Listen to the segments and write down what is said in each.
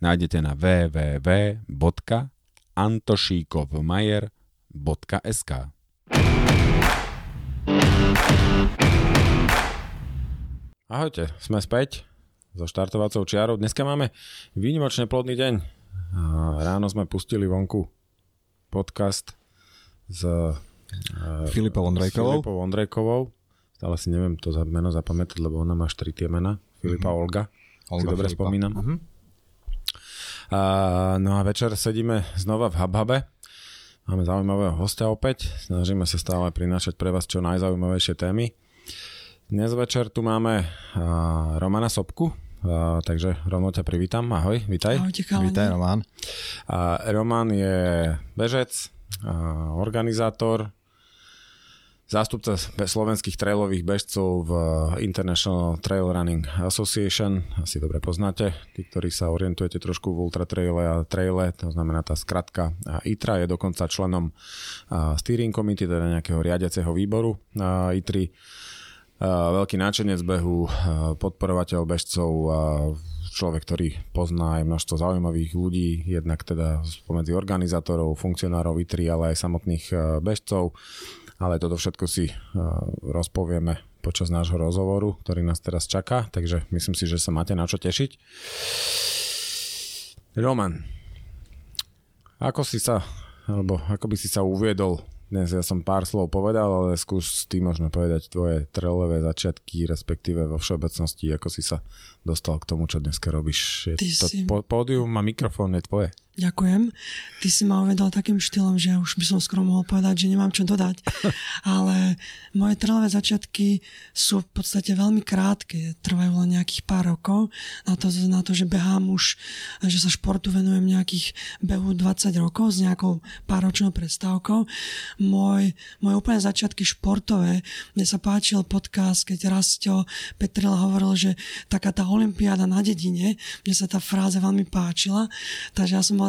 nájdete na www.antošíkovmajer.sk. Ahojte, sme späť so štartovacou čiarou. Dneska máme výnimočne plodný deň. Ráno sme pustili vonku podcast z Filipou Ondrejkovou. Stále si neviem to meno zapamätať, lebo ona má 4 tie mena. Filipa Olga si dobre Filipa. Spomínam. Uh-huh. No a večer sedíme znova v HubHube. Máme zaujímavého hostia opäť. Snažíme sa stále prinášať pre vás čo najzaujímavejšie témy. Dnes večer tu máme Romana Sopku. Takže rovno ťa privítam. Ahoj, vitaj. Ahoj, vitaj, Roman. Roman je bežec, organizátor, zástupca slovenských trailových bežcov v International Trail Running Association. Asi dobre poznáte, tí, ktorí sa orientujete trošku v ultra traile a traile, to znamená tá skratka ITRA, je dokonca členom steering committee, teda nejakého riadiaceho výboru ITRI. Veľký náčenec behu, podporovateľ bežcov, človek, ktorý pozná aj množstvo zaujímavých ľudí, jednak teda spomedzi organizátorov, funkcionárov ITRI, ale aj samotných bežcov. Ale toto všetko si rozpovieme počas nášho rozhovoru, ktorý nás teraz čaká, takže myslím si, že sa máte na čo tešiť. Roman, ako by si sa uviedol? Dnes ja som pár slov povedal, ale skús ty možno povedať tvoje trailové začiatky, respektíve vo všeobecnosti, ako si sa dostal k tomu, čo dneska robíš. Pódium a mikrofón je tvoje. Ďakujem. Ty si ma uvedol takým štýlom, že už by som skoro mohol povedať, že nemám čo dodať. Ale moje trailové začiatky sú v podstate veľmi krátke. Trvajú len nejakých pár rokov. Na to, že behám už, že sa športu venujem nejakých behu 20 rokov s nejakou párročnou prestávkou. Moje úplne začiatky športové, mne sa páčil podcast, keď Rasto Petrila hovoril, že taká tá olympiáda na dedine, mne sa tá fráza veľmi páčila. Takže ja som bol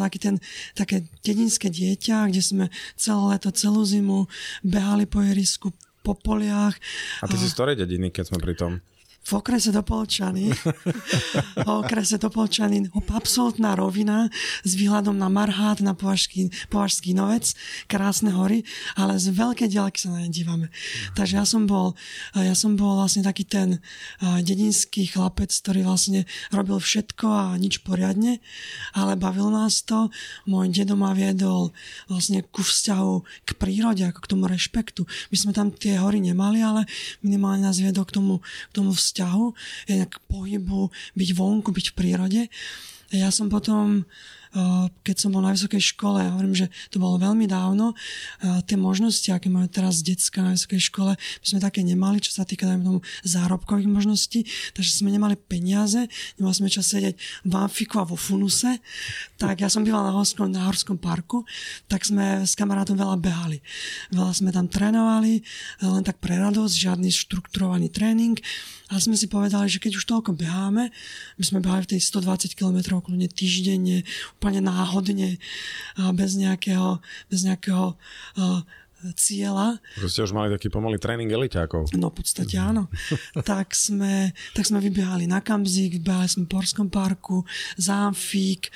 také dedinské dieťa, kde sme celé leto, celú zimu behali po ihrisku, po poliach. A ty si z ktorej dediny, keď sme pri tom? V okrese Dolpolčany. Absolútna rovina s výhľadom na Marhát, na Považský Novec, krásne hory, ale z veľkej diaľky sa na ne dívame. Takže ja som bol vlastne taký ten dedinský chlapec, ktorý vlastne robil všetko a nič poriadne, ale bavil nás to. Môj dedo ma viedol vlastne ku vzťahu k prírode, ako k tomu rešpektu. My sme tam tie hory nemali, ale minimálne nás viedol k tomu vzťahu, jednak pohybu, byť vonku, byť v prírode. Ja som potom, keď som bol na vysokej škole, ja hovorím, že to bolo veľmi dávno, tie možnosti, aké majú teraz decká na vysokej škole, my sme také nemali, čo sa týka tomu zárobkových možností, takže sme nemali peniaze, nemali sme čas sedieť v amfiku a vo funuse, tak ja som býval na horskom parku, tak sme s kamarátom veľa behali. Veľa sme tam trénovali, len tak pre radosť, žiadny štrukturovaný tréning. A sme si povedali, že keď už toľko beháme, my sme behali v tej 120 km kľudne týždenne, úplne náhodne, bez nejakého cieľa. Že ste už mali taký pomalý tréning eliťákov. No v podstate áno. tak sme vybiehali na Kamzík, vybiehali sme v Porskom parku, Zámfík,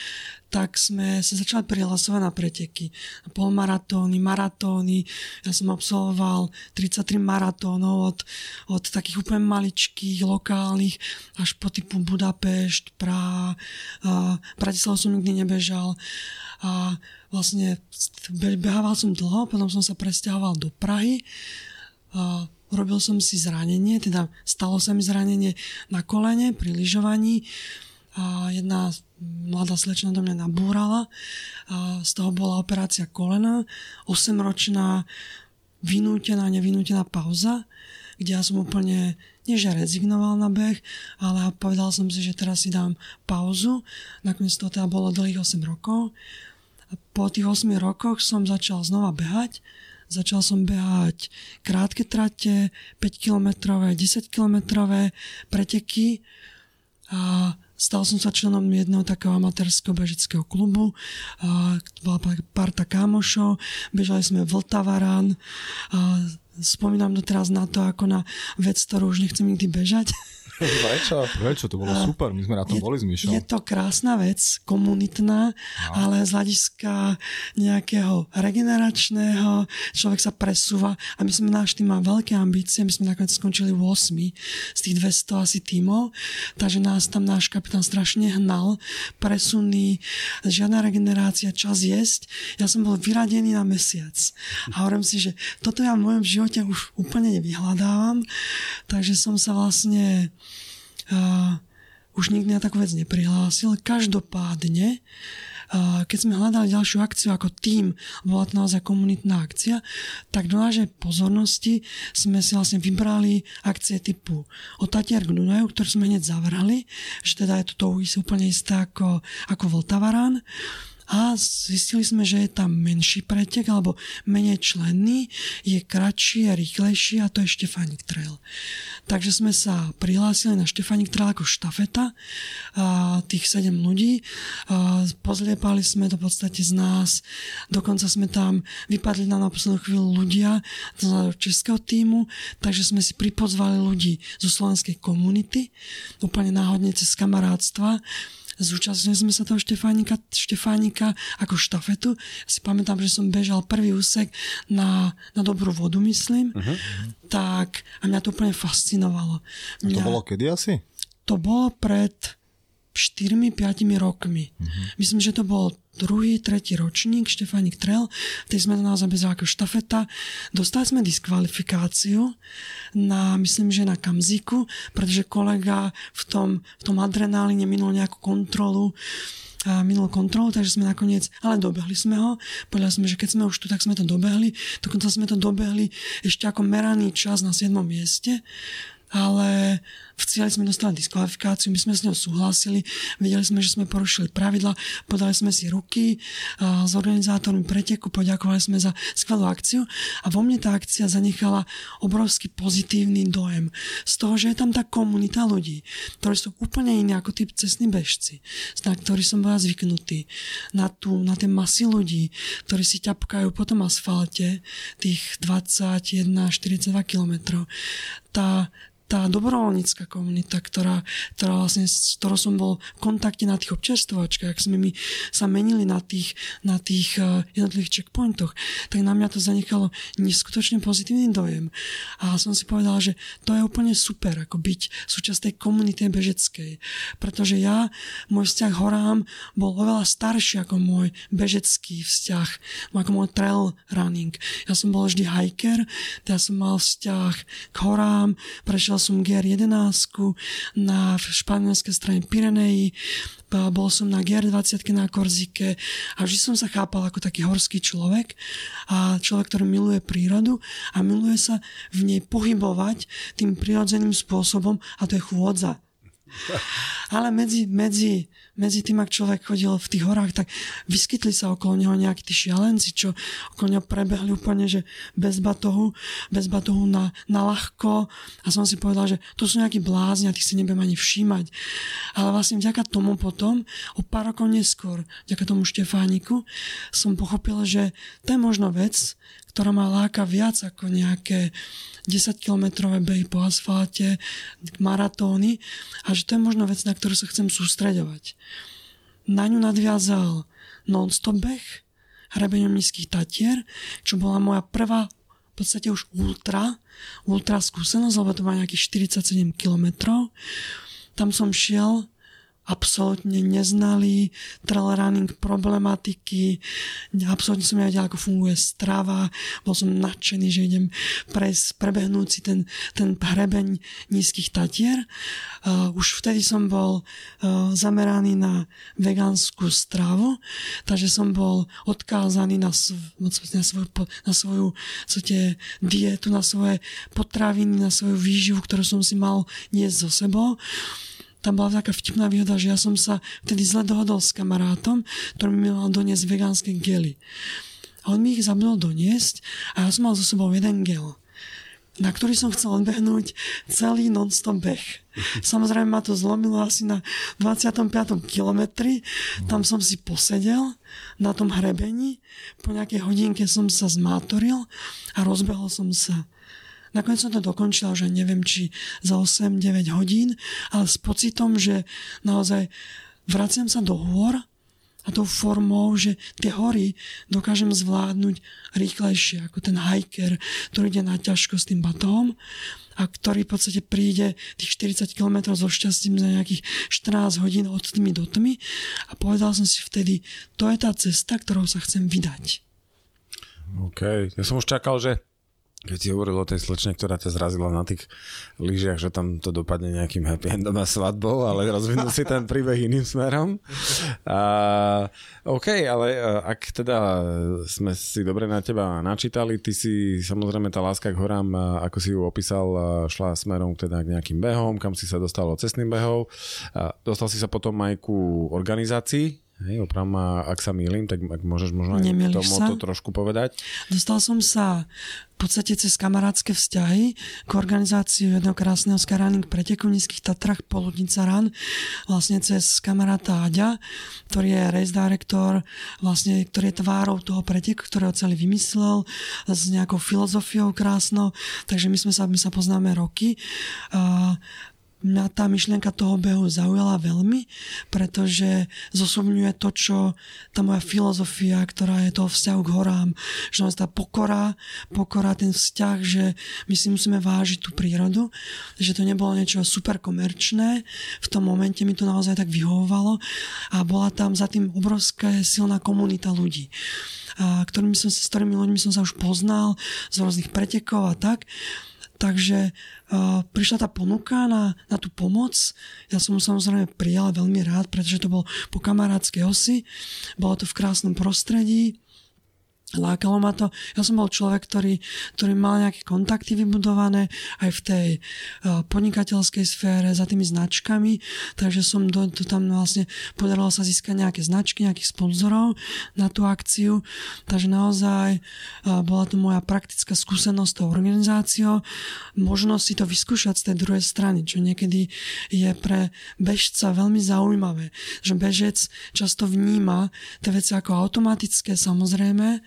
tak sme sa začali prihlasovať na preteky. Polmaratóny, maratóny. Ja som absolvoval 33 maratónov od takých úplne maličkých, lokálnych, až po typu Budapešť, Praha. Bratislavu som nikdy nebežal. A vlastne behával som dlho, potom som sa presťahoval do Prahy. Urobil som si zranenie, teda stalo sa mi zranenie na kolene pri lyžovaní. Jedna mladá slečna do mňa nabúrala. Z toho bola operácia kolena. 8-ročná vynútená, nevynútená pauza, kde ja som úplne, nie že rezignoval na beh, ale povedal som si, že teraz si dám pauzu. Nakoniec to teda bolo dlhých 8 rokov. Po tých 8 rokoch som začal znova behať. Začal som behať krátke trate, 5-kilometrové, 10-kilometrové preteky. A stal som sa členom jedného takého amatérskeho bežeckého klubu. Bola parta kámošov. Bežali sme Vltava Run. Spomínam doteraz na to ako na vec, ktorú už nechcem nikdy bežať. Prečo? To bolo super, my sme na tom boli s Mišom. Je to krásna vec, komunitná, ale z hľadiska nejakého regeneračného, človek sa presúva a my sme náš tým má veľké ambície, my sme nakoniec skončili v 8 z tých 200 asi tímov, takže nás tam náš kapitán strašne hnal, presuny, žiadna regenerácia, čas jesť. Ja som bol vyradený na mesiac a hovorím si, že toto ja v mojom živote už úplne nevyhľadávam, takže som sa vlastne už nikdy na takú vec neprihlásil. Každopádne, keď sme hľadali ďalšiu akciu ako tým, bola to naozaj komunitná akcia, tak do našej pozornosti sme si vlastne vybrali akcie typu od Tatier k Dunaju, ktorú sme hneď zavrali, že teda je toto úplne isté ako Vltava Run. A zistili sme, že je tam menší pretek alebo menej členný, je kratší, je rýchlejší a to je Štefánik Trail. Takže sme sa prihlásili na Štefánik Trail ako štafeta tých 7 ľudí. Pozliepali sme to v podstate z nás. Dokonca sme tam vypadli na poslednú chvíľu ľudia z českého tímu, takže sme si pripozvali ľudí zo slovenskej komunity, úplne náhodne cez kamarátstva. Zúčastnili sme sa toho Štefánika ako štafetu. Si pamätám, že som bežal prvý úsek na Dobrú vodu, myslím. Uh-huh. Tak, a mňa to úplne fascinovalo. A to bolo kedy asi? To bolo pred 4-5 rokmi. Uh-huh. Myslím, že to bol 2., 3. ročník Štefánik Trail. Teď sme to naozaj bezala ako štafeta. Dostali sme diskvalifikáciu myslím, že na Kamzíku, pretože kolega v tom adrenáline minul nejakú kontrolu. Takže sme nakoniec, ale dobehli sme ho. Povedali sme, že keď sme už tu, tak sme to dobehli. Dokonca sme to dobehli ešte ako meraný čas na 7. mieste. Ale v cieľi sme dostali diskvalifikáciu, my sme s ňou súhlasili, vedeli sme, že sme porušili pravidla, podali sme si ruky s organizátormi preteku, poďakovali sme za skvelú akciu a vo mne tá akcia zanechala obrovský pozitívny dojem z toho, že je tam tá komunita ľudí, ktorí sú úplne iní ako tí cestní bežci, na ktorí som bola zvyknutý, na tie masy ľudí, ktorí si ťapkajú po tom asfalte tých 21-42 kilometrov. Tá dobrovoľnícka komunita, ktorá vlastne, s ktorou som bol v kontakte na tých občerstvovačkách, ak sme my sa menili na tých jednotlivých checkpointoch, tak na mňa to zanechalo neskutočne pozitívny dojem. A som si povedal, že to je úplne super, ako byť súčasť tej komunity bežeckej. Pretože môj vzťah horám bol oveľa starší ako môj bežecký vzťah, ako môj trail running. Ja som bol vždy hiker, ja som mal vzťah k horám, prešiel som GR11 na španielskej strane Pireneji, bol som na GR20 na Korzike a vždy som sa chápal ako taký horský človek a človek, ktorý miluje prírodu a miluje sa v nej pohybovať tým prirodzeným spôsobom a to je chôdza. ale medzi tým, ak človek chodil v tých horách, tak vyskytli sa okolo neho nejakí tí šialenci, čo okolo neho prebehli úplne, že bez batohu na ľahko, a som si povedal, že to sú nejakí blázni a tých si nebudem ani všímať. Ale vlastne vďaka tomu potom, o pár rokov neskôr, vďaka tomu Štefániku, som pochopil, že to je možno vec, ktorá ma láka viac ako nejaké 10-kilometrové behy po asfalte, maratóny, a že to je možno vec, na ktorú sa chcem sústreďovať. Na ňu nadviazal non-stop beh, hrebeňom Nízkych Tatier, čo bola moja prvá, v podstate už ultra skúsenosť, lebo to má nejakých 47 kilometrov. Tam som šiel absolútne neznalý trail running problematiky, absolútne som nevedel, ako funguje strava, bol som nadšený, že idem prebehnúť si ten hrebeň Nízkych Tatier. Už vtedy som bol zameraný na vegánsku stravu, takže som bol odkázaný na svoju dietu, na svoje potraviny, na svoju výživu, ktorú som si mal niesť so sebou. Tam bola taká vtipná výhoda, že ja som sa vtedy zle dohodol s kamarátom, ktorý mi mal doniesť vegánske gely. A on mi ich zabudol doniesť a ja som mal so sebou jeden gel, na ktorý som chcel odbehnúť celý non-stop beh. Samozrejme ma to zlomilo asi na 25. kilometri. Tam som si posedel na tom hrebení. Po nejakej hodinke som sa zmátoril a rozbehol som sa. Nakoniec som to dokončil, že neviem, či za 8-9 hodín, ale s pocitom, že naozaj vraciam sa do hôr a tou formou, že tie hory dokážem zvládnuť rýchlejšie ako ten hiker, ktorý ide na ťažko s tým batohom a ktorý v podstate príde tých 40 km so šťastím za nejakých 14 hodín od tmy do tmy, a povedal som si vtedy, to je tá cesta, ktorou sa chcem vydať. OK, ja som už čakal, že keď ti hovoril o tej slečne, ktorá ťa zrazila na tých lyžiach, že tam to dopadne nejakým happy endom a svadbou, ale rozvinul si ten príbeh iným smerom. OK, ale ak teda sme si dobre na teba načítali, ty si samozrejme tá láska k horám, ako si ju opísal, šla smerom teda k nejakým behom, kam si sa dostal od cestným behov. Dostal si sa potom aj ku organizácii. Hej, opravma, ak sa mýlim, tak ak môžeš možno aj tomu to trošku povedať. Dostal som sa v podstate cez kamarátske vzťahy k organizácii jedného krásneho skyrunning preteku v Nízkych Tatrách Poludnica Run, vlastne cez kamaráta Aďa, ktorý je race director, vlastne, ktorý je tvárou toho preteku, ktorého celý vymyslel s nejakou filozofiou krásnou, takže my sa poznáme roky. Mňa tá myšlienka toho behu zaujala veľmi, pretože zosobňuje to, čo tá moja filozofia, ktorá je toho vzťahu k horám, že tá pokora, ten vzťah, že my si musíme vážiť tú prírodu, že to nebolo niečo super komerčné. V tom momente mi to naozaj tak vyhovovalo a bola tam za tým obrovská silná komunita ľudí, s ktorými ľuďmi som sa už poznal z rôznych pretekov a tak. Takže prišla tá ponuka na tú pomoc. Ja som ju samozrejme prijal veľmi rád, pretože to bolo po kamarádskej osi. Bolo to v krásnom prostredí. Lákalo ma to. Ja som bol človek, ktorý mal nejaké kontakty vybudované aj v tej podnikateľskej sfére za tými značkami, takže som tam vlastne podarilo sa získať nejaké značky, nejakých sponzorov na tú akciu, takže naozaj bola to moja praktická skúsenosť s tou organizáciou, možnosť si to vyskúšať z tej druhej strany, čo niekedy je pre bežca veľmi zaujímavé, že bežec často vníma tie veci ako automatické, samozrejme,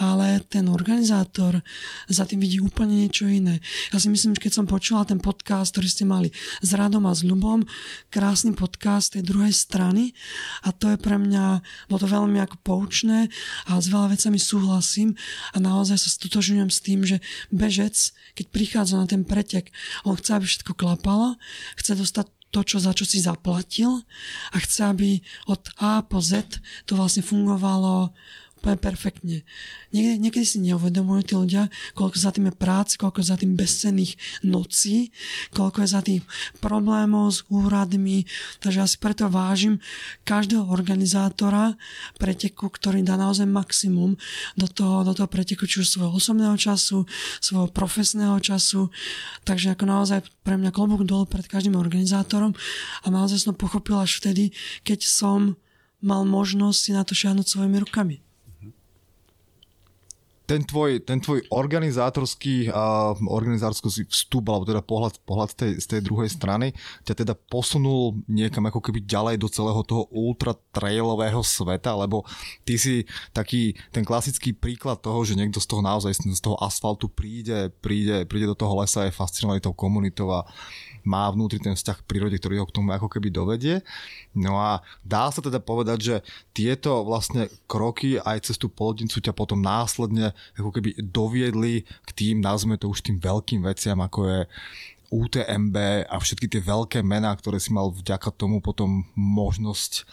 ale ten organizátor za tým vidí úplne niečo iné. Ja si myslím, že keď som počula ten podcast, ktorý ste mali s Radom a s Ľubom, krásny podcast tej druhej strany, a to je pre mňa, bolo to veľmi ako poučné a s veľa vecami súhlasím a naozaj sa stotožňujem s tým, že bežec, keď prichádza na ten pretek, on chce, aby všetko klapalo, chce dostať to, za čo si zaplatil, a chce, aby od A po Z to vlastne fungovalo perfektne. Niekedy si neuvedomujú tí ľudia, koľko za tým je práce, koľko za tým bezcenných nocí, koľko je za tým problémov s úradmi. Takže ja si preto vážim každého organizátora preteku, ktorý dá naozaj maximum do toho preteku, či už svojho osobného času, svojho profesného času. Takže ako naozaj pre mňa klobúk dole pred každým organizátorom a naozaj som pochopil až vtedy, keď som mal možnosť si na to šiahnuť svojimi rukami. Ten tvoj organizátorský vstup, alebo teda pohľad z tej druhej strany, ťa teda posunul niekam ako keby ďalej do celého toho ultratrailového sveta, lebo ty si taký ten klasický príklad toho, že niekto z toho naozaj, z toho asfaltu príde do toho lesa, je fascinovaný tou komunitou a má vnútri ten vzťah k prírode, ktorý ho k tomu ako keby dovedie. No a dá sa teda povedať, že tieto vlastne kroky aj cez tú poludnicu ťa potom následne ako keby doviedli k tým, nazvime to už tým veľkým veciam, ako je UTMB a všetky tie veľké mená, ktoré si mal vďaka tomu potom možnosť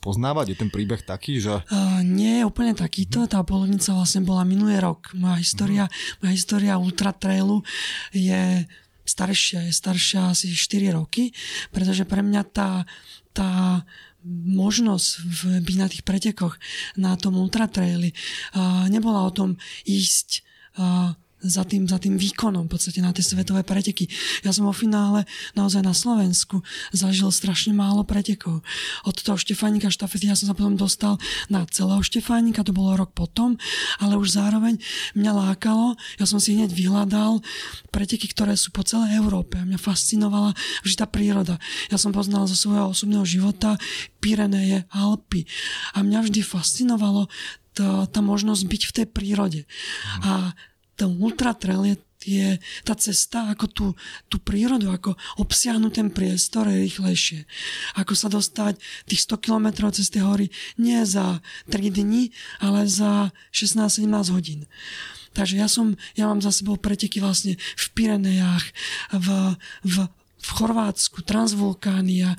poznávať. Je ten príbeh taký, že... Nie je úplne takýto. Tá poludnica vlastne bola minulý rok. Moja história ultra trailu je... staršia asi 4 roky, pretože pre mňa tá možnosť byť na tých pretekoch, na tom ultratraili, nebola o tom ísť za tým výkonom v podstate na tie svetové preteky. Ja som vo finále naozaj na Slovensku zažil strašne málo pretekov. Od toho Štefánika štafety ja som sa potom dostal na celého Štefánika, to bolo rok potom, ale už zároveň mňa lákalo, ja som si hneď vyhľadal preteky, ktoré sú po celej Európe. Mňa fascinovala vždy tá príroda. Ja som poznal zo svojho osobného života Pireneje, Alpy a mňa vždy fascinovalo tá možnosť byť v tej prírode. A ten ultratrail je tá cesta, ako tú prírodu, ako obsiahnuť ten priestor je rýchlejšie. Ako sa dostať tých 100 kilometrov cez tie hory nie za 3 dní, ale za 16-17 hodín. Takže ja mám za sebou preteky vlastne v Pirenejách, v Chorvátsku, Transvulkánia.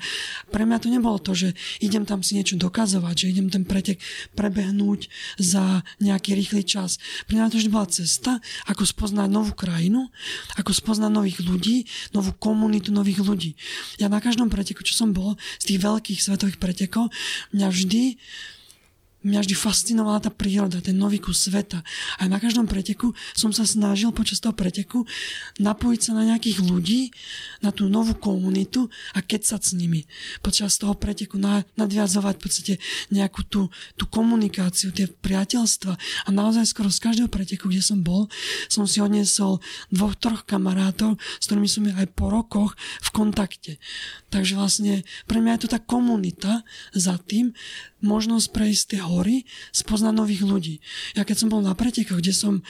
Pre mňa to nebolo to, že idem tam si niečo dokazovať, že idem ten pretek prebehnúť za nejaký rýchly čas. Pre mňa to už bola cesta, ako spoznať novú krajinu, ako spoznať nových ľudí, novú komunitu nových ľudí. Ja na každom preteku, čo som bol, z tých veľkých svetových pretekov, mňa vždy fascinovala tá príroda, ten nový kus sveta. A na každom preteku som sa snažil počas toho preteku napojiť sa na nejakých ľudí, na tú novú komunitu a kecať s nimi. Počas toho preteku nadviazovať v podstate nejakú tú komunikáciu, tie priateľstva. A naozaj skoro z každého preteku, kde som bol, som si odniesol 2-3 kamarátov, s ktorými som aj po rokoch v kontakte. Takže vlastne pre mňa je to tá komunita za tým, možnosť prejsť tie hory, spoznať nových ľudí. Ja keď som bol na pretekoch, kde som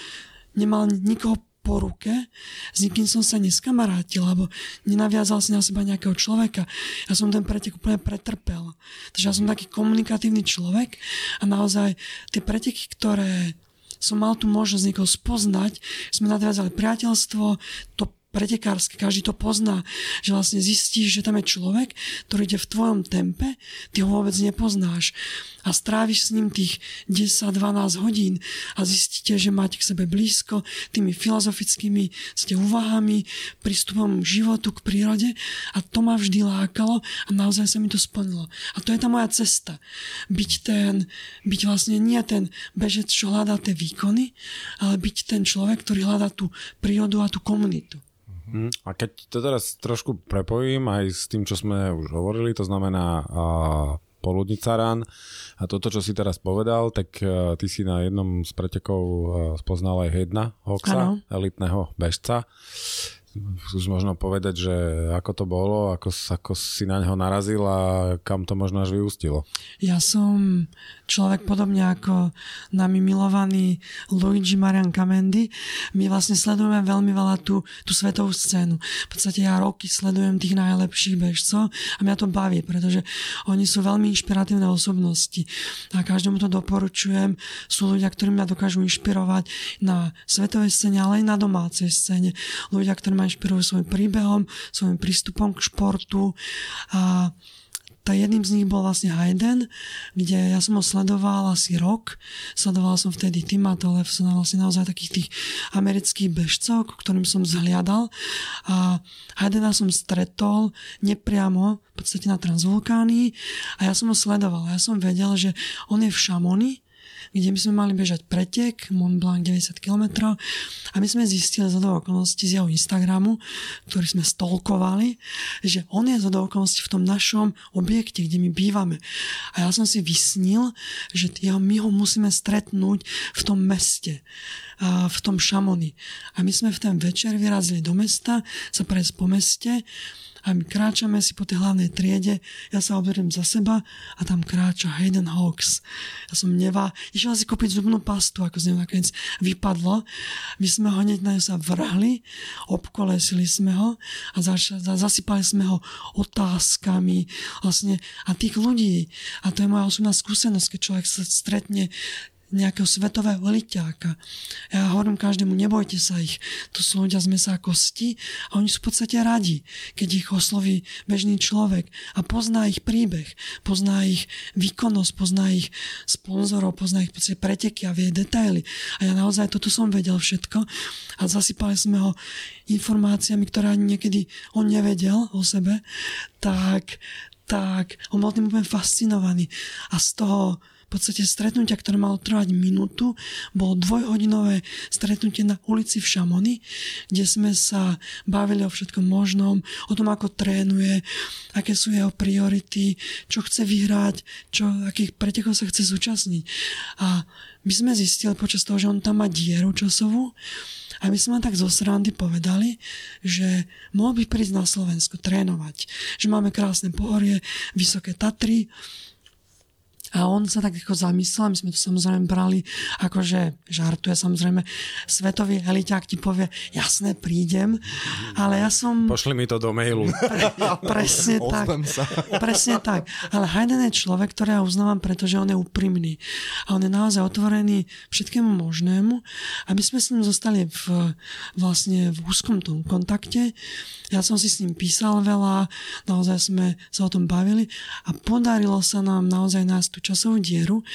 nemal nikoho po ruke, s nikým som sa neskamarátil, alebo nenaviazal si na seba nejakého človeka. Ja som ten pretek úplne pretrpel. Takže ja som taký komunikatívny človek a naozaj tie preteky, ktoré som mal tú možnosť niekoho spoznať, sme nadviazali priateľstvo, to pretekárske, každý to pozná, že vlastne zistíš, že tam je človek, ktorý ide v tvojom tempe, ty ho vôbec nepoznáš a stráviš s ním tých 10-12 hodín a zistíte, že máte k sebe blízko tými filozofickými úvahami, prístupom k životu, k prírode a to ma vždy lákalo a naozaj sa mi to splnilo. A to je tá moja cesta. Byť vlastne nie ten bežec, čo hľadá tie výkony, ale byť ten človek, ktorý hľadá tú prírodu a tú komunitu. A keď to teraz trošku prepojím aj s tým, čo sme už hovorili, to znamená Poludnica Run a toto, čo si teraz povedal, tak ty si na jednom z pretekov spoznal aj Haydena Hawksa, elitného bežca. Už možno povedať, že ako to bolo, ako si na neho narazil a kam to možno až vyústilo. Ja som človek podobne ako nami milovaný Luigi Marian Kamendy. My vlastne sledujeme veľmi veľa tú svetovú scénu. V podstate ja roky sledujem tých najlepších bežcov a mňa to baví, pretože oni sú veľmi inšpiratívne osobnosti. A každému to doporučujem. Sú ľudia, ktorí mňa dokážu inšpirovať na svetovej scéne, ale aj na domácej scéne. Ľudia, ktorí ma inšpirujú svojim príbehom, svojim prístupom k športu a tak jedným z nich bol vlastne Hayden, kde ja som ho sledoval asi rok. Sledoval som vtedy Tima, tohle som vlastne naozaj takých tých amerických bežcov, ktorým som zhliadal. A Haydena som stretol nepriamo, v podstate na Transvulkánii, a ja som ho sledoval. Ja som vedel, že on je v Chamonix, kde my sme mali bežať pretek Mont Blanc 90 km, a my sme zistili zhodou okolností z jeho Instagramu, ktorý sme stalkovali, že on je zhodou okolností v tom našom objekte, kde my bývame. A ja som si vysnil, že my ho musíme stretnúť v tom meste, v tom Chamonix. A my sme v ten večer vyrazili do mesta, sa prejsť po meste, a my kráčame si po tej hlavnej triede, ja sa oberiem za seba a tam kráča Hayden Hawks. Ja som išiel si kúpiť zubnú pastu, ako z neho nakoniec vypadlo. My sme ho hneď na ňu sa vrhli, obkolesili sme ho a zasypali sme ho otázkami vlastne a tých ľudí. A to je moja osobná skúsenosť, keď človek sa stretne nejakého svetového liťáka. Ja hovorím každému, nebojte sa ich. To sú ľudia z mäsa a kosti a oni sú v podstate radi, keď ich osloví bežný človek a pozná ich príbeh, pozná ich výkonnosť, pozná ich sponzorov, pozná ich preteky a vie detaily. A ja naozaj toto som vedel všetko a zasypali sme ho informáciami, ktoré ani niekedy on nevedel o sebe. Tak on bol tým úplne fascinovaný a z toho v podstate stretnutia, ktoré malo trvať minútu, bolo dvojhodinové stretnutie na ulici v Chamonix, kde sme sa bavili o všetkom možnom, o tom, ako trénuje, aké sú jeho priority, čo chce vyhrať, akých pretekov sa chce zúčastniť. A my sme zistili počas toho, že on tam má dieru časovú, a my sme tak zo srandy povedali, že mohol by prísť na Slovensko trénovať, že máme krásne pohorie, Vysoké Tatry. A on sa tak zamyslel, my sme to samozrejme brali, akože žartuje samozrejme, svetový eliťák ti povie, jasné, prídem, ale ja som... Pošli mi to do mailu. Presne tak. Presne tak. Ale Hayden je človek, ktorý ja uznávam, pretože on je úprimný. A on je naozaj otvorený všetkému možnému. A my sme s ním zostali vlastne v úzkom tom kontakte. Ja som si s ním písal veľa, naozaj sme sa o tom bavili a podarilo sa nám naozaj nájsť tú časovú dieru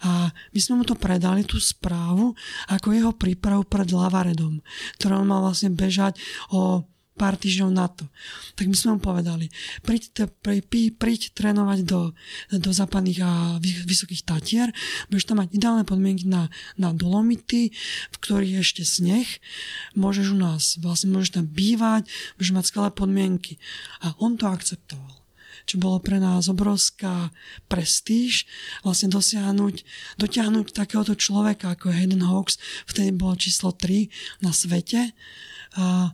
a my sme mu to predali, tú správu, ako jeho prípravu pred Lavaredom, ktorú on mal vlastne bežať o pár týždňov na to. Tak my sme mu povedali, príď trénovať do západných a Vysokých Tatier, budeš tam mať ideálne podmienky na dolomity, v ktorých je ešte sneh, môžeš u nás, vlastne môžeš tam bývať, budeš mať skvelé podmienky. A on to akceptoval, čo bolo pre nás obrovská prestíž, vlastne dotiahnuť takéhoto človeka ako Hayden Hawks, vtedy bolo číslo 3 na svete,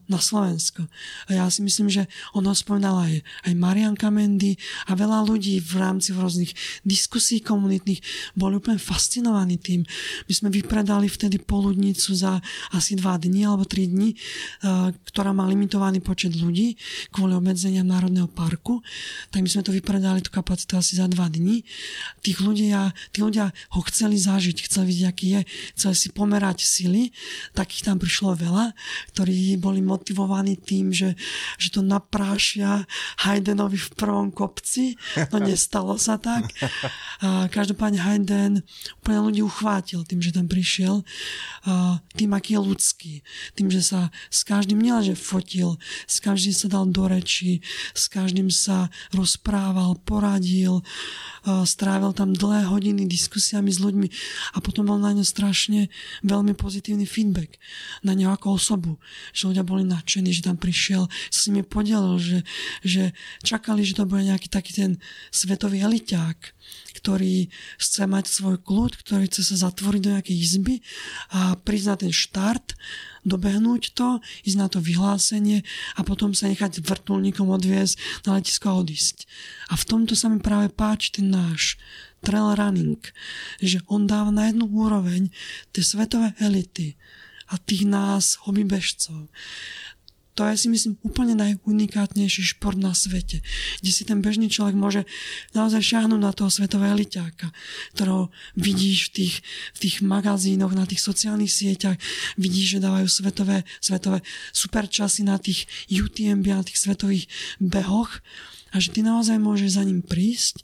na Slovensko. A ja si myslím, že on ho spomínal aj Marian Kamendy a veľa ľudí v rámci rôznych diskusí komunitných boli úplne fascinovaní tým. My sme vypredali vtedy Poludnicu za asi 2 dni alebo 3 dni, ktorá má limitovaný počet ľudí kvôli obmedzeniam Národného parku. Tak my sme to vypredali, tú kapacitu asi za 2 dni. Tí ľudia ho chceli zažiť, chceli vidieť, aký je, chceli si pomerať sily. Takých tam prišlo veľa, ktorí boli motivovaní tým, že to naprášia Haydenovi v prvom kopci. No nestalo sa tak. A každopádne Hayden úplne ľudí uchvátil tým, že tam prišiel. A tým, aký je ľudský. Tým, že sa s každým nielenže fotil, s každým sa dal do reči, s každým sa rozprával, poradil, strávil tam dlhé hodiny diskusiami s ľuďmi a potom bol na ňo strašne veľmi pozitívny feedback. Na ňo ako osobu. Že ľudia boli nadšení, že tam prišiel, sa s nimi podelil, že čakali, že to bude nejaký taký ten svetový eliťák, ktorý chce mať svoj kľud, ktorý chce sa zatvoriť do nejakej izby a prísť na ten štart, dobehnúť to, ísť na to vyhlásenie a potom sa nechať vrtuľníkom odviesť na letisko a odísť. A v tomto sa mi práve páči ten náš trail running, že on dáva na jednu úroveň tie svetové elity a tých nás hobbybežcov. To je, si myslím, úplne najunikátnejší šport na svete, kde si ten bežný človek môže naozaj šáhnuť na toho svetového eliťáka, ktorého vidíš v tých magazínoch, na tých sociálnych sieťach, vidíš, že dávajú svetové super časy na tých UTMB, na tých svetových behoch. a že ty naozaj môžeš za ním prísť,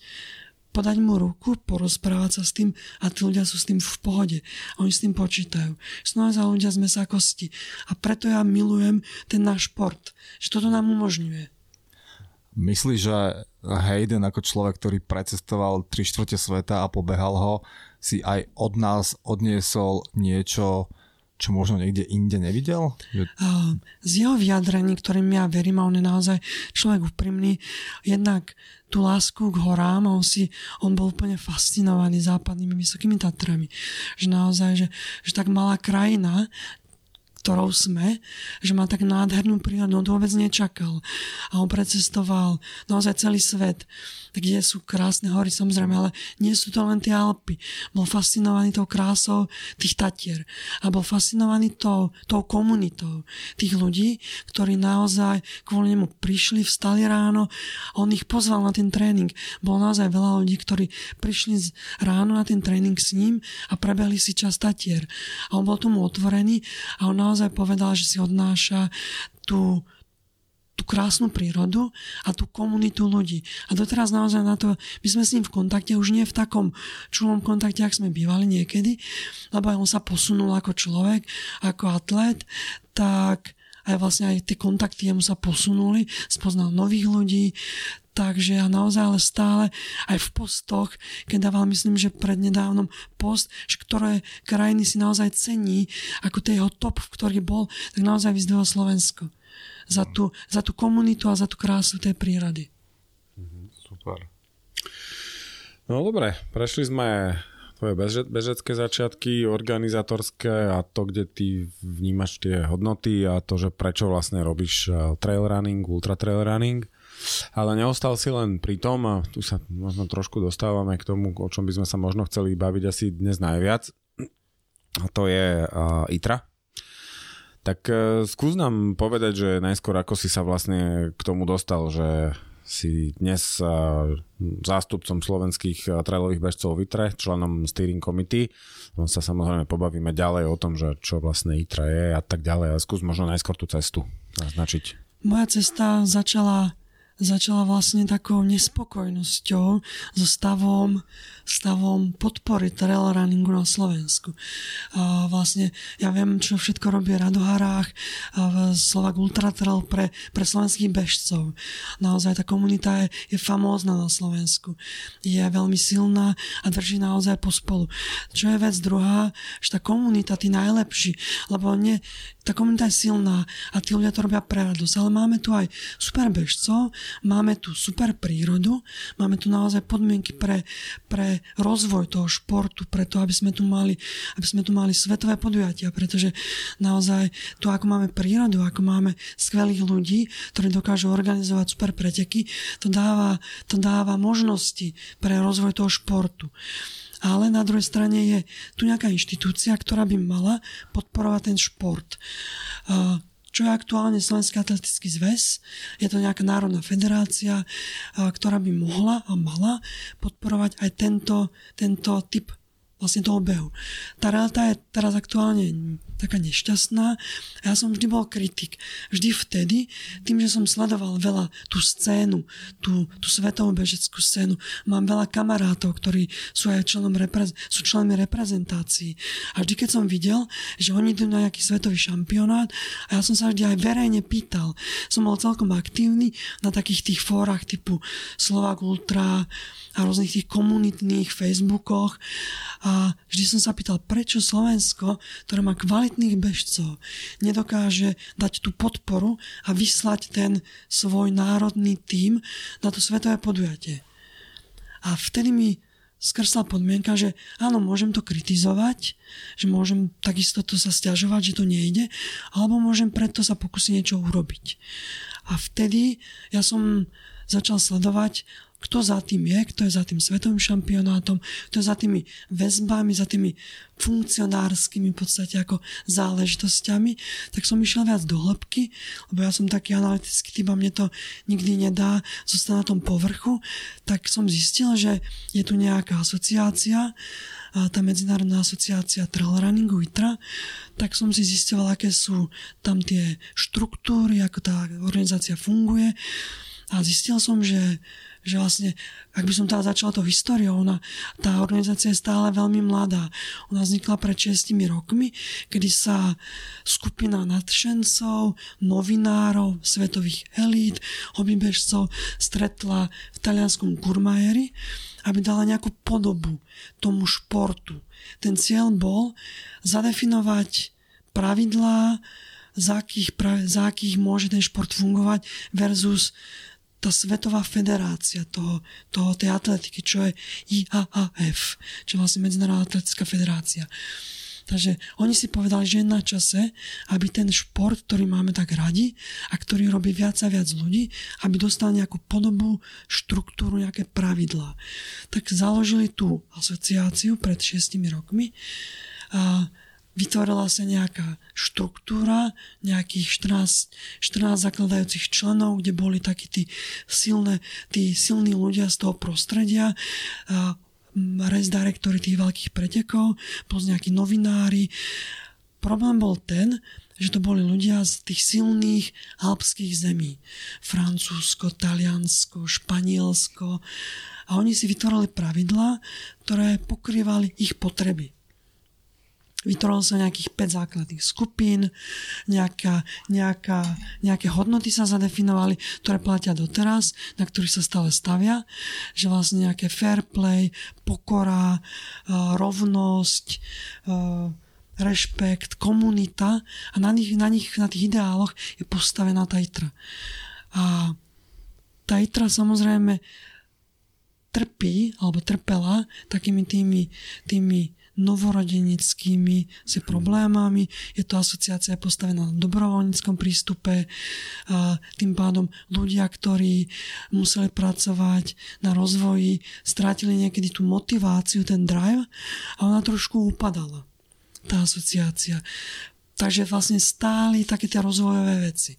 podať mu ruku, porozprávať sa s tým a tí ľudia sú s tým v pohode a oni s tým počítajú. Sú naozaj ľudia z mäsa kosti a preto ja milujem ten náš šport, že toto nám umožňuje. Myslíš, že Hayden ako človek, ktorý precestoval 3/4 sveta a pobehal ho, si aj od nás odniesol niečo, čo možno niekde inde nevidel? Z jeho vyjadrení, ktorým ja verím, a on je naozaj človek úprimný, jednak tú lásku k horám, a on bol úplne fascinovaný západnými Vysokými Tatrami. Že naozaj, že tak malá krajina, ktorou sme, že má tak nádhernú prírodu, on to vôbec nečakal. A on precestoval naozaj celý svet, kde sú krásne hory, samozrejme, ale nie sú to len tie Alpy. Bol fascinovaný tou krásou tých Tatier a bol fascinovaný tou komunitou tých ľudí, ktorí naozaj kvôli nemu prišli, vstali ráno, on ich pozval na ten tréning. Bolo naozaj veľa ľudí, ktorí prišli ráno na ten tréning s ním a prebehli si čas Tatier. A on bol tomu otvorený a on naozaj povedal, že si odnáša tú krásnu prírodu a tú komunitu ľudí. A doteraz naozaj na to, my sme s ním v kontakte, už nie v takom čulom kontakte, ak sme bývali niekedy, lebo on sa posunul ako človek, ako atlét, tak aj vlastne aj tie kontakty jemu sa posunuli, spoznal nových ľudí. Takže ja naozaj ale stále aj v postoch, keď dával, myslím, že prednedávnom post, že ktoré krajiny si naozaj cení ako tej jeho top, v ktorý bol, tak naozaj vyzdvihol Slovensko. Za tú komunitu a za tú krásu tej prírody. Super. No dobre, prešli sme tvoje bežecké začiatky, organizátorské a to, kde ty vnímaš tie hodnoty a to, že prečo vlastne robíš trail running, ultra trail running. Ale neostal si len pri tom a tu sa možno trošku dostávame k tomu, o čom by sme sa možno chceli baviť asi dnes najviac, a to je ITRA. Tak skús nám povedať, že najskôr ako si sa vlastne k tomu dostal, že si dnes zástupcom slovenských trailových bežcov v ITRE, členom steering committee. On sa samozrejme pobavíme ďalej o tom, že čo vlastne ITRA je a tak ďalej. A skús možno najskôr tú cestu naznačiť. Moja cesta začala vlastne takou nespokojnosťou so stavom podpory trail runningu na Slovensku. A vlastne ja viem, čo všetko robí Rado Harach, Slovak Ultra Trail pre slovenských bežcov. Naozaj tá komunita je famózna na Slovensku. Je veľmi silná a drží naozaj pospolu. Čo je vec druhá, že tá komunita, tí najlepší, lebo tá komunita je silná a tí ľudia to robia pre radosť. Ale máme tu aj super bežcov, máme tu super prírodu, máme tu naozaj podmienky pre rozvoj toho športu, preto aby sme tu mali svetové podujatia, pretože naozaj tu, ako máme prírodu, ako máme skvelých ľudí, ktorí dokážu organizovať super preteky, to dáva možnosti pre rozvoj toho športu. Ale na druhej strane je tu nejaká inštitúcia, ktorá by mala podporovať ten šport. Čo je aktuálne Slovenský atletický zväz? Je to nejaká národná federácia, ktorá by mohla a mala podporovať aj tento typ vlastne toho behu. Tá realita je teraz aktuálne taká nešťastná. Ja som vždy bol kritik. Vždy vtedy, tým, že som sledoval veľa tú scénu, tú svetovú bežeckú scénu, mám veľa kamarátov, ktorí sú aj sú členmi reprezentácií. A vždy, keď som videl, že oni idú na nejaký svetový šampionát, a ja som sa vždy aj verejne pýtal. Som bol celkom aktívny na takých tých fórach typu Slovak Ultra a rôznych tých komunitných Facebookoch. A vždy som sa pýtal, prečo Slovensko, ktoré má kvalitných bežcov, nedokáže dať tú podporu a vyslať ten svoj národný tím na to svetové podujatie. A vtedy mi skrsla podmienka, že áno, môžem to kritizovať, že môžem takisto to sa sťažovať, že to nejde, alebo môžem preto sa pokúsiť niečo urobiť. A vtedy ja som začal sledovať, kto za tým je, kto je za tým svetovým šampionátom, kto je za tými väzbami, za tými funkcionárskymi v podstate ako záležitosťami, tak som išiel viac do hĺbky, lebo ja som taký analytický typ a mne to nikdy nedá zostať na tom povrchu, tak som zistil, že je tu nejaká asociácia, tá medzinárodná asociácia trail runningu ITRA, tak som si zistil, aké sú tam tie štruktúry, ako tá organizácia funguje. A zistil som, že vlastne, ak by som teda začala tou históriou, tá organizácia je stále veľmi mladá. Ona vznikla pred 6 rokmi, kedy sa skupina nadšencov, novinárov, svetových elít, hobbybežcov stretla v talianskom Kurmajeri, aby dala nejakú podobu tomu športu. Ten cieľ bol zadefinovať pravidlá, za akých môže ten šport fungovať versus tá svetová federácia tej atletiky, čo je IAAF, čo je vlastne Medzinárodná atletická federácia. Takže oni si povedali, že je na čase, aby ten šport, ktorý máme tak radi a ktorý robí viac a viac ľudí, aby dostal nejakú podobu, štruktúru, nejaké pravidlá. Tak založili tú asociáciu pred 6 rokmi a vytvorila sa nejaká štruktúra, nejakých 14 zakladajúcich členov, kde boli takí tí silní ľudia z toho prostredia, race directory tých veľkých pretekov, plus nejakí novinári. Problém bol ten, že to boli ľudia z tých silných alpských zemí. Francúzsko, Taliansko, Španielsko. A oni si vytvorili pravidlá, ktoré pokrývali ich potreby. Vytvorilo sa nejakých 5 základných skupín, nejaké hodnoty sa zadefinovali, ktoré platia doteraz, na ktorých sa stále stavia, že vlastne nejaké fair play, pokora, rovnosť, rešpekt, komunita a na tých ideáloch je postavená tá ITRA. A tá ITRA samozrejme trpí, alebo trpela takými tými novorodeneckými problémami. Je to asociácia postavená na dobrovoľníckom prístupe. A tým pádom ľudia, ktorí museli pracovať na rozvoji, strátili niekedy tú motiváciu, ten drive a ona trošku upadala, tá asociácia. Takže vlastne stáli také tie rozvojové veci.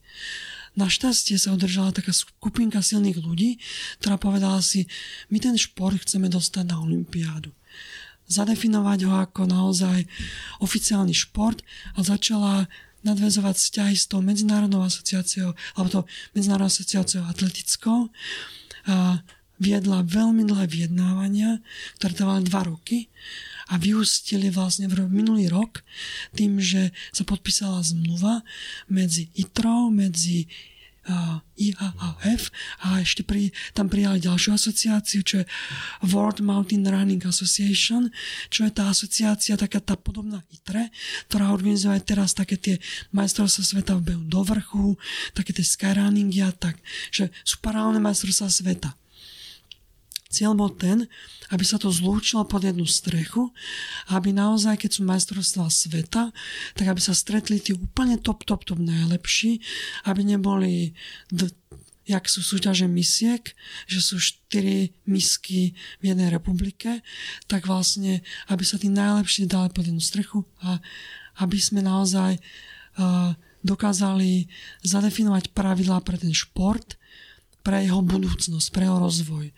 Našťastie sa udržala taká skupinka silných ľudí, ktorá povedala si, my ten šport chceme dostať na olympiádu. Zadefinovať ho ako naozaj oficiálny šport a začala nadväzovať vzťahy s tou medzinárodnou asociáciou alebo tou medzinárodnou asociáciou atletickou a viedla veľmi dlhé vyjednávania, ktoré trvali 2 roky a vyústili vlastne v minulý rok tým, že sa podpísala zmluva medzi ITRO, medzi IAAF a ešte tam prijali ďalšiu asociáciu, čo je World Mountain Running Association, čo je tá asociácia, taká tá podobná ITRE, ktorá organizuje teraz také tie majstrovstvá sveta v behu do vrchu, také tie skyrunningy a tak, že sú paralelné majstrovstvá sveta. Cieľ bol ten, aby sa to zlúčilo pod jednu strechu, aby naozaj, keď sú majstrovstvá sveta, tak aby sa stretli tí úplne top najlepší, aby neboli, jak sú súťaže misiek, že sú 4 misky v jednej republike, tak vlastne, aby sa tí najlepší dali pod jednu strechu a aby sme naozaj dokázali zadefinovať pravidlá pre ten šport, pre jeho budúcnosť, pre jeho rozvoj.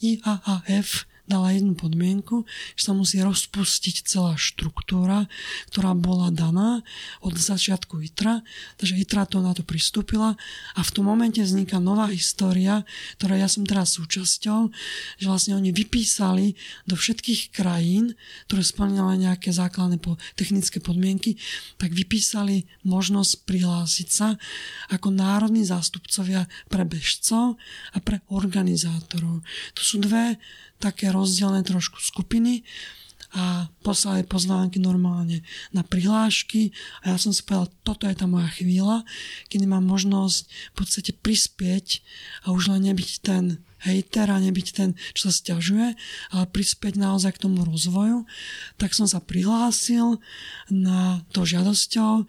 IAAF dala jednu podmienku, že sa musí rozpustiť celá štruktúra, ktorá bola daná od začiatku ITRA, takže ITRA to na to pristúpila a v tom momente vzniká nová história, ktorá ja som teraz súčasťou, že vlastne oni vypísali do všetkých krajín, ktoré splňali nejaké základné technické podmienky, tak vypísali možnosť prihlásiť sa ako národní zástupcovia pre bežcov a pre organizátorov. To sú dve také rozdielne trošku skupiny a poslali pozvánky normálne na prihlášky a ja som si povedal, toto je tá moja chvíľa, kedy mám možnosť v podstate prispieť a už len nebyť ten hejter a nebyť ten, čo sa sťažuje, ale prispieť naozaj k tomu rozvoju. Tak som sa prihlásil na to žiadosťou.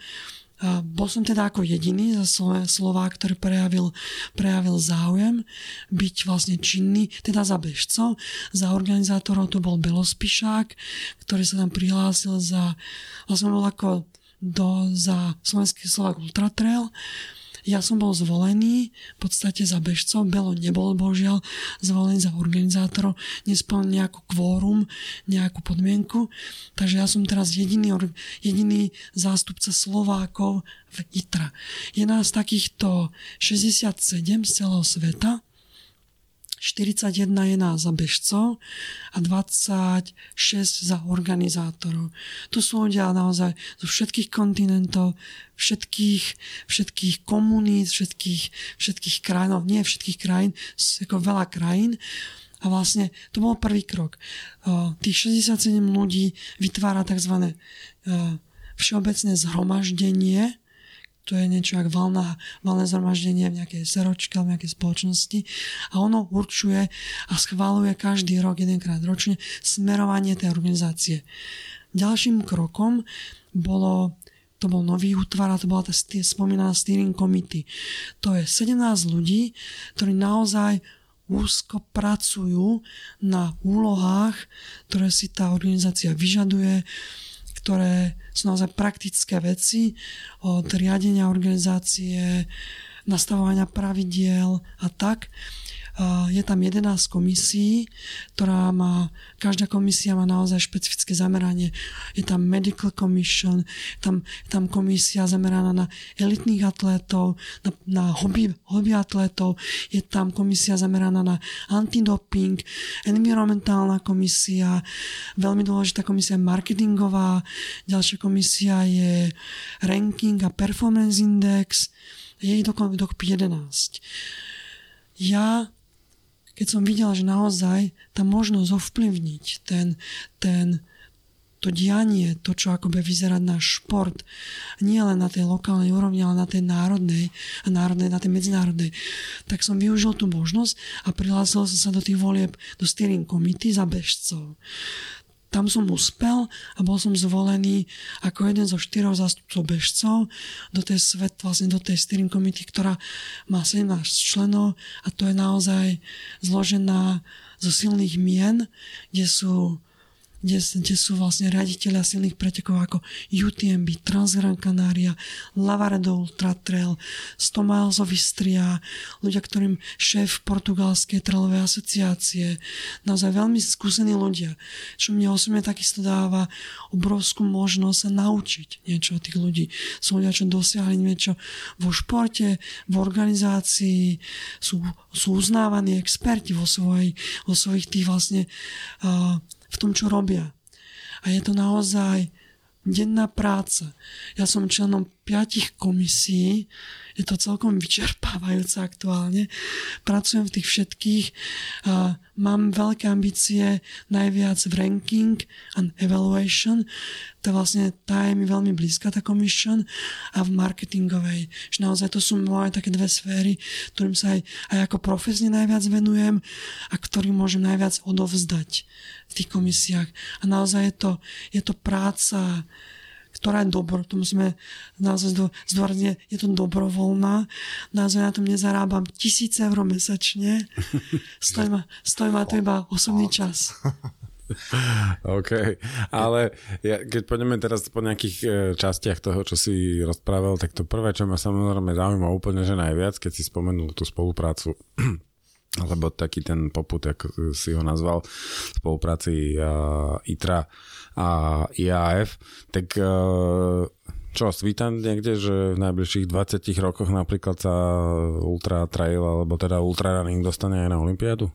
Bol som teda ako jediný Slovák, ktorý prejavil záujem byť vlastne činný, teda za bežcov. Za organizátorov to bol Belospišák, ktorý sa tam prihlásil vlastne bol ako za Slovenský Slovak Ultra Trail. Ja som bol zvolený v podstate za bežcov, Belo nebol božiaľ zvolený za organizátorov, nesplnil nejakú kvórum, nejakú podmienku, takže ja som teraz jediný zástupca Slovákov v ITRA. Je nás takýchto 67 z celého sveta, 41 je nás za bežcov a 26 za organizátorov. Tu sú ľudia naozaj zo všetkých kontinentov, všetkých komunít, všetkých krajín, nie všetkých krajín, ako veľa krajín. A vlastne to bol prvý krok. Tých 67 ľudí vytvára tzv. Všeobecné zhromaždenie. To je niečo ako valné zhromaždenie v nejakej SROčke, v nejakej spoločnosti. A ono určuje a schvaľuje každý rok, jedenkrát ročne, smerovanie tej organizácie. Ďalším krokom bol nový útvar a to bola tá spomínaná steering committee. To je 17 ľudí, ktorí naozaj úzko pracujú na úlohách, ktoré si tá organizácia vyžaduje, ktoré sú naozaj praktické veci od riadenia organizácie, nastavovania pravidiel a tak. Je tam 11 komisií, každá komisia má naozaj špecifické zameranie. Je tam Medical Commission, tam komisia zameraná na elitných atlétov, na hobby atlétov, je tam komisia zameraná na antidoping, environmentálna komisia, veľmi dôležitá komisia marketingová, ďalšia komisia je ranking a performance index, je ich dokopy 11. Ja, keď som videl, že naozaj tá možnosť ovplyvniť to dianie, to, čo ako bude vyzerať náš šport, nie len na tej lokálnej úrovni, ale na tej národnej, na tej medzinárodnej, tak som využil tú možnosť a prihlásil som sa do tých volieb, do steering committee za bežcov. Tam som uspel a bol som zvolený ako jeden zo 4 zástupcov bežcov do tej steering committee, ktorá má 17 členov a to je naozaj zložená zo silných mien, kde sú vlastne riaditelia silných pretekov ako UTMB, Transgran Canaria, Lavaredo Ultra Trail, 100 miles of Istria, ľudia, ktorým šéf portugalskej trailovej asociácie, naozaj veľmi skúsení ľudia, čo mne osobne takisto dáva obrovskú možnosť sa naučiť niečo od tých ľudí. Sú ľudia, čo dosiahli niečo vo športe, v organizácii, sú uznávaní experti vo svojich tých vlastne v tom, čo robia. A je to naozaj denná práca. Ja som členom 5 komisií, je to celkom vyčerpávajúce aktuálne. Pracujem v tých všetkých. Mám veľké ambície, najviac v ranking and evaluation. To vlastne tá je mi veľmi blízka, tá commission. A v marketingovej. Že naozaj to sú moje také dve sféry, ktorým sa aj ako profesne najviac venujem a ktorým môžem najviac odovzdať v tých komisiách. A naozaj je to práca, ktorá je dobro, to musíme naozaj zdôrazniť, je to dobrovoľná, naozaj na tom nezarábam 1000 eur mesačne, stojí ma to iba osobný čas. OK, ale keď pôjdeme teraz po nejakých častiach toho, čo si rozprával, tak to prvé, čo ma samozrejme zaujíma úplne, že najviac, keď si spomenul tú spoluprácu alebo taký ten poput, ako si ho nazval, v spolupráci ITRA a IAF, tak čo, svítam niekde, že v najbližších 20 rokoch napríklad sa ultra trail, alebo teda ultra running dostane aj na olympiádu?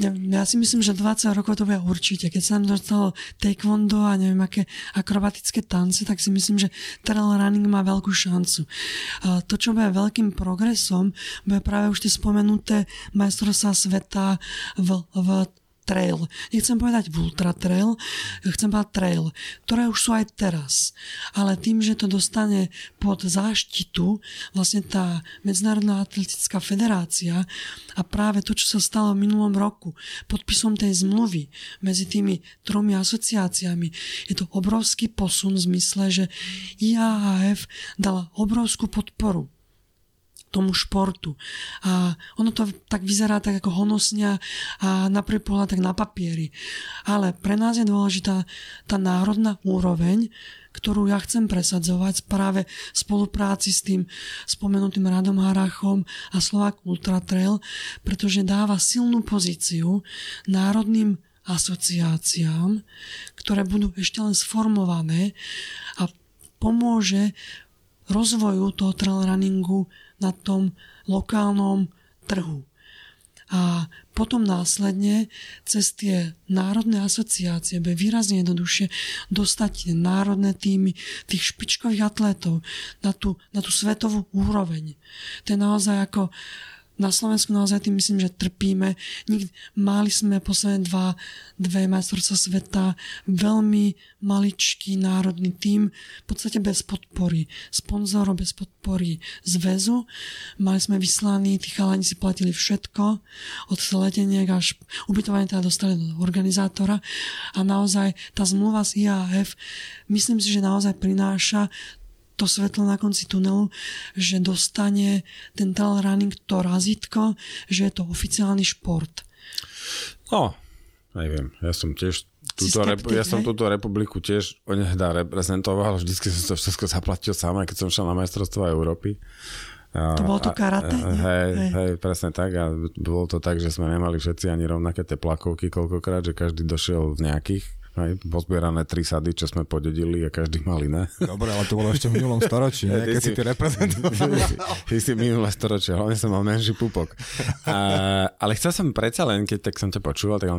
Ja si myslím, že 20 rokov to bude určite. Keď sa nám dostalo taekwondo a neviem aké akrobatické tance, tak si myslím, že trail running má veľkú šancu. To, čo bude veľkým progresom, bude práve už tie spomenuté majstrovstvá sveta v trail. Nechcem povedať v ultra trail, chcem povedať trail, ktoré už sú aj teraz. Ale tým, že to dostane pod záštitu vlastne tá Medzinárodná atletická federácia a práve to, čo sa stalo v minulom roku, podpisom tej zmluvy medzi tými 3 asociáciami, je to obrovský posun v zmysle, že IAAF dala obrovskú podporu tomu športu. A ono to tak vyzerá tak ako honosňa a na prvý pohľad tak na papieri. Ale pre nás je dôležitá tá národná úroveň, ktorú ja chcem presadzovať práve v spolupráci s tým spomenutým Radom Harachom a Slovak Ultra Trail, pretože dáva silnú pozíciu národným asociáciám, ktoré budú ešte len sformované a pomôže rozvoju toho trail runningu na tom lokálnom trhu. A potom následne cez tie národné asociácie bude výrazne jednoduchšie dostať národné týmy tých špičkových atlétov na tú svetovú úroveň. To je naozaj ako na Slovensku naozaj tým myslím, že trpíme. Mali sme posledné dve majstrovstvá sveta, veľmi maličký národný tím, v podstate bez podpory sponzorov, bez podpory zväzu. Mali sme vyslaní, tí chalani si platili všetko, od leteniek až ubytovanie teda dostali do organizátora a naozaj tá zmluva s IAF, myslím si, že naozaj prináša to svetlo na konci tunelu, že dostane ten trail running to razítko, že je to oficiálny šport. No, neviem. Ja som tiež túto republiku tiež onehdá reprezentoval. Vždycky som to všetko zaplatil sám, aj keď som šiel na majstrovstvá Európy. To bolo to karate? Hej, presne tak. A bolo to tak, že sme nemali všetci ani rovnaké tie plakovky koľkokrát, že každý došiel v nejakých. Aj pozbierané 3 sady, čo sme podedili a každý mal iné. Dobre, ale to bolo ešte v minulom storočí, ne? Keď si ty reprezentoval. Ty si minulé storočie, hlavne som mal menší pupok. Ale chcel som predsa len, keď tak som ťa počúval, tak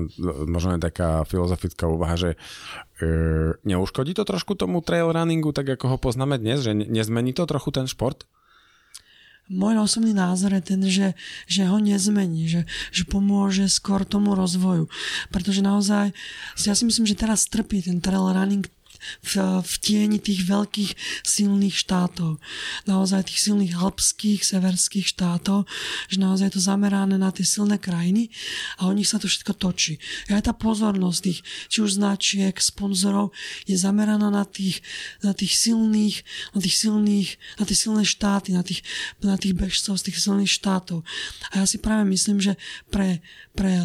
možno je taká filozofická úvaha, že neuškodí to trošku tomu trail runningu, tak ako ho poznáme dnes, že nezmení to trochu ten šport? Môj osobný názor je ten, že ho nezmení, že pomôže skôr tomu rozvoju. Pretože naozaj, ja si myslím, že teraz trpí ten trail running v tieni tých veľkých silných štátov. Naozaj tých silných alpských, severských štátov, že naozaj je to zamerané na tie silné krajiny a o nich sa to všetko točí. Aj tá pozornosť tých, či už značiek, sponzorov je zameraná na tie silné štáty, na tých bežcov z tých silných štátov. A ja si práve myslím, že pre